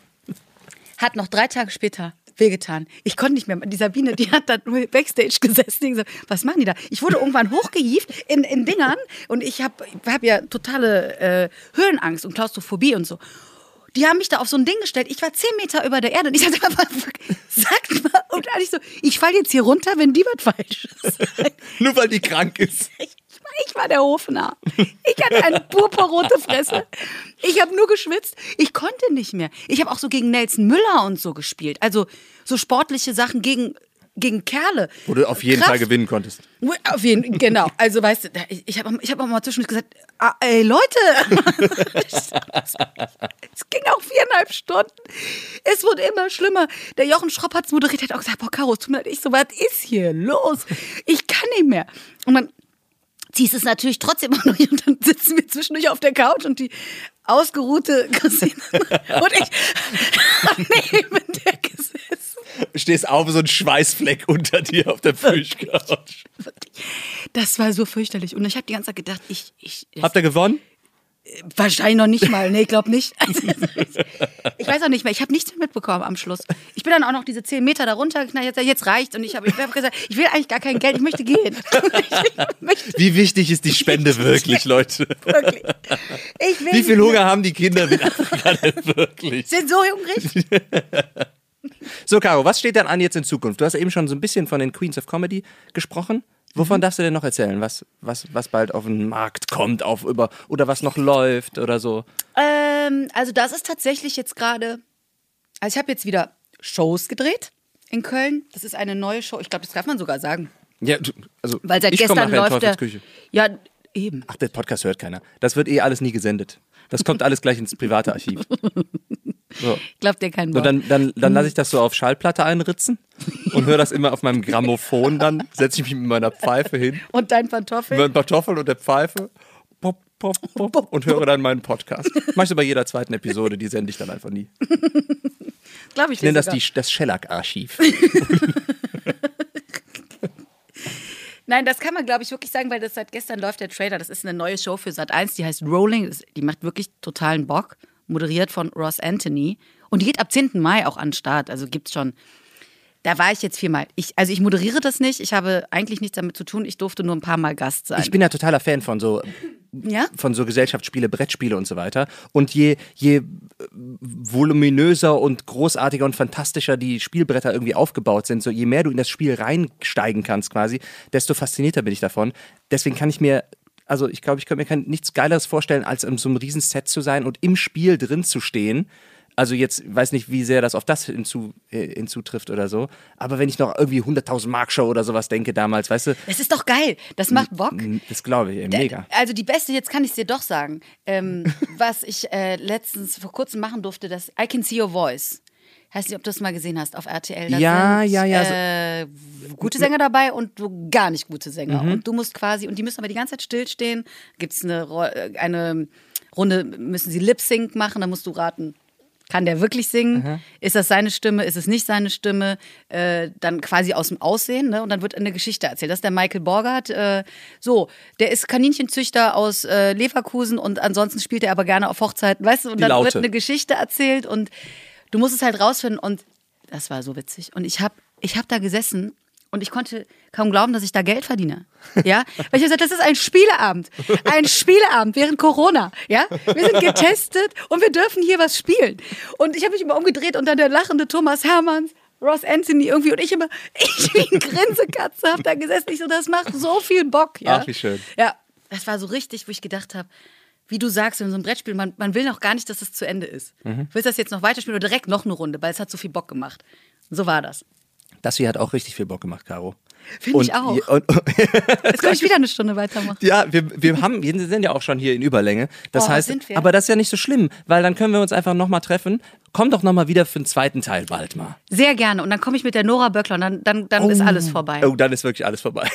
hat noch 3 Tage später wehgetan. Ich konnte nicht mehr. Die Sabine, die hat da nur Backstage gesessen und gesagt, was machen die da? Ich wurde irgendwann hochgehieft in Dingern und ich hab ja totale Höhenangst und Klaustrophobie und so. Die haben mich da auf so ein Ding gestellt. Ich war 10 Meter über der Erde und ich dachte, sagt mal. Und eigentlich so, ich falle jetzt hier runter, wenn die was Falsches sagt. Nur weil die krank ist. Ich war der Hofner. Ich hatte eine purpurrote Fresse. Ich habe nur geschwitzt. Ich konnte nicht mehr. Ich habe auch so gegen Nelson Müller und so gespielt. Also so sportliche Sachen gegen Kerle. Wo du auf jeden Fall gewinnen konntest. Auf jeden, genau. Also weißt du, ich hab auch mal zwischendurch gesagt, ey Leute, es ging auch 4,5 Stunden. Es wurde immer schlimmer. Der Jochen Schropp hat es moderiert, hat auch gesagt, boah Caro, tut mir leid. Ich so, was ist hier los? Ich kann nicht mehr. Und man ziehst es natürlich trotzdem auch noch hier und dann sitzen wir zwischendurch auf der Couch und die ausgeruhte Christine und ich neben der gesessen. Stehst auf, so ein Schweißfleck unter dir auf der Plüschcouch. Das war so fürchterlich und ich habe die ganze Zeit gedacht, Habt ihr gewonnen? Wahrscheinlich noch nicht mal. Nee, ich glaube nicht. Also, ich weiß auch nicht mehr. Ich habe nichts mitbekommen am Schluss. Ich bin dann auch noch diese 10 Meter da runtergeknallt. Jetzt reicht's. Und ich hab gesagt, ich will eigentlich gar kein Geld. Ich möchte gehen. Wie wichtig ist die Spende wirklich, Leute? Wirklich. Wie viel Hunger haben die Kinder in Afrika denn wirklich? Sind so hungrig? So, Caro, was steht dann an jetzt in Zukunft? Du hast ja eben schon so ein bisschen von den Queens of Comedy gesprochen. Wovon darfst du denn noch erzählen? Was bald auf den Markt kommt oder was noch läuft oder so? Also das ist tatsächlich jetzt gerade... Also ich habe jetzt wieder Shows gedreht in Köln. Das ist eine neue Show. Ich glaube, das darf man sogar sagen. Ja, also weil seit gestern läuft der... Ja, eben. Ach, der Podcast hört keiner. Das wird alles nie gesendet. Das kommt alles gleich ins private Archiv. So. Glaubt ihr kein Wort. So, dann lasse ich das so auf Schallplatte einritzen und höre das immer auf meinem Grammophon. Dann setze ich mich mit meiner Pfeife hin. Und deinen Pantoffeln? Mit meinen Pantoffeln und der Pfeife. Pop, pop, pop. Und höre dann meinen Podcast. Mach ich so bei jeder zweiten Episode, die sende ich dann einfach nie. Glaube ich dir. Nenn das das Schellack-Archiv. Nein, das kann man, glaube ich, wirklich sagen, weil das seit gestern läuft der Trailer. Das ist eine neue Show für Sat.1, die heißt Rolling. Die macht wirklich totalen Bock. Moderiert von Ross Anthony. Und die geht ab 10. Mai auch an den Start. Also gibt's schon. Da war ich jetzt 4-mal. Ich moderiere das nicht. Ich habe eigentlich nichts damit zu tun. Ich durfte nur ein paar Mal Gast sein. Ich bin ja totaler Fan von so... Ja? Von so Gesellschaftsspiele, Brettspiele und so weiter. Und je voluminöser und großartiger und fantastischer die Spielbretter irgendwie aufgebaut sind, so je mehr du in das Spiel reinsteigen kannst quasi, desto faszinierter bin ich davon. Deswegen kann ich mir, also ich glaube, ich könnte mir nichts Geileres vorstellen, als in so einem riesen Set zu sein und im Spiel drin zu stehen. Also jetzt, weiß nicht, wie sehr das auf das hinzutrifft oder so. Aber wenn ich noch irgendwie 100.000 Mark Show oder sowas denke damals, weißt du. Das ist doch geil. Das macht Bock. Das glaube ich, ey, mega. Also die beste, jetzt kann ich es dir doch sagen, was ich letztens vor kurzem machen durfte, das I Can See Your Voice. Heißt nicht, ob du das mal gesehen hast auf RTL. Da sind gute Sänger dabei und gar nicht gute Sänger. Mhm. Und du musst quasi, und die müssen aber die ganze Zeit stillstehen. Gibt es eine Runde, müssen sie Lip-Sync machen, dann musst du raten. Kann der wirklich singen? Aha. Ist das seine Stimme? Ist es nicht seine Stimme? Dann quasi aus dem Aussehen, ne? Und dann wird eine Geschichte erzählt. Das ist der Michael Borgart. Der ist Kaninchenzüchter aus Leverkusen und ansonsten spielt er aber gerne auf Hochzeiten, weißt du? Und dann wird eine Geschichte erzählt und du musst es halt rausfinden. Und das war so witzig. Und ich hab da gesessen Und ich konnte kaum glauben, dass ich da Geld verdiene. Ja? Weil ich habe gesagt, das ist ein Spieleabend. Ein Spieleabend während Corona. Ja? Wir sind getestet und wir dürfen hier was spielen. Und ich habe mich immer umgedreht und dann der lachende Thomas Hermanns, Ross Anthony irgendwie und ich wie eine Grinsekatze habe da gesessen. Ich so, das macht so viel Bock. Ja? Ach, wie schön. Ja, das war so richtig, wo ich gedacht habe, wie du sagst, in so einem Brettspiel, man will noch gar nicht, dass es zu Ende ist. Mhm. Willst du das jetzt noch weiterspielen oder direkt noch eine Runde, weil es hat so viel Bock gemacht. Und so war das. Das hier hat auch richtig viel Bock gemacht, Caro. Finde ich auch. Jetzt kann ich wieder eine Stunde weitermachen. Ja, wir sind ja auch schon hier in Überlänge. Das heißt, sind wir? Aber das ist ja nicht so schlimm, weil dann können wir uns einfach nochmal treffen. Komm doch nochmal wieder für den zweiten Teil bald mal. Sehr gerne. Und dann komme ich mit der Nora Böckler und dann ist alles vorbei. Oh, dann ist wirklich alles vorbei.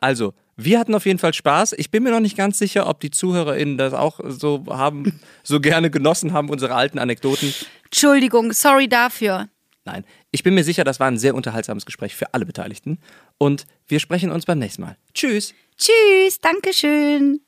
Also, wir hatten auf jeden Fall Spaß. Ich bin mir noch nicht ganz sicher, ob die ZuhörerInnen das auch so haben, so gerne genossen haben, unsere alten Anekdoten. Entschuldigung, sorry dafür. Nein, ich bin mir sicher, das war ein sehr unterhaltsames Gespräch für alle Beteiligten. Und wir sprechen uns beim nächsten Mal. Tschüss. Tschüss, danke schön.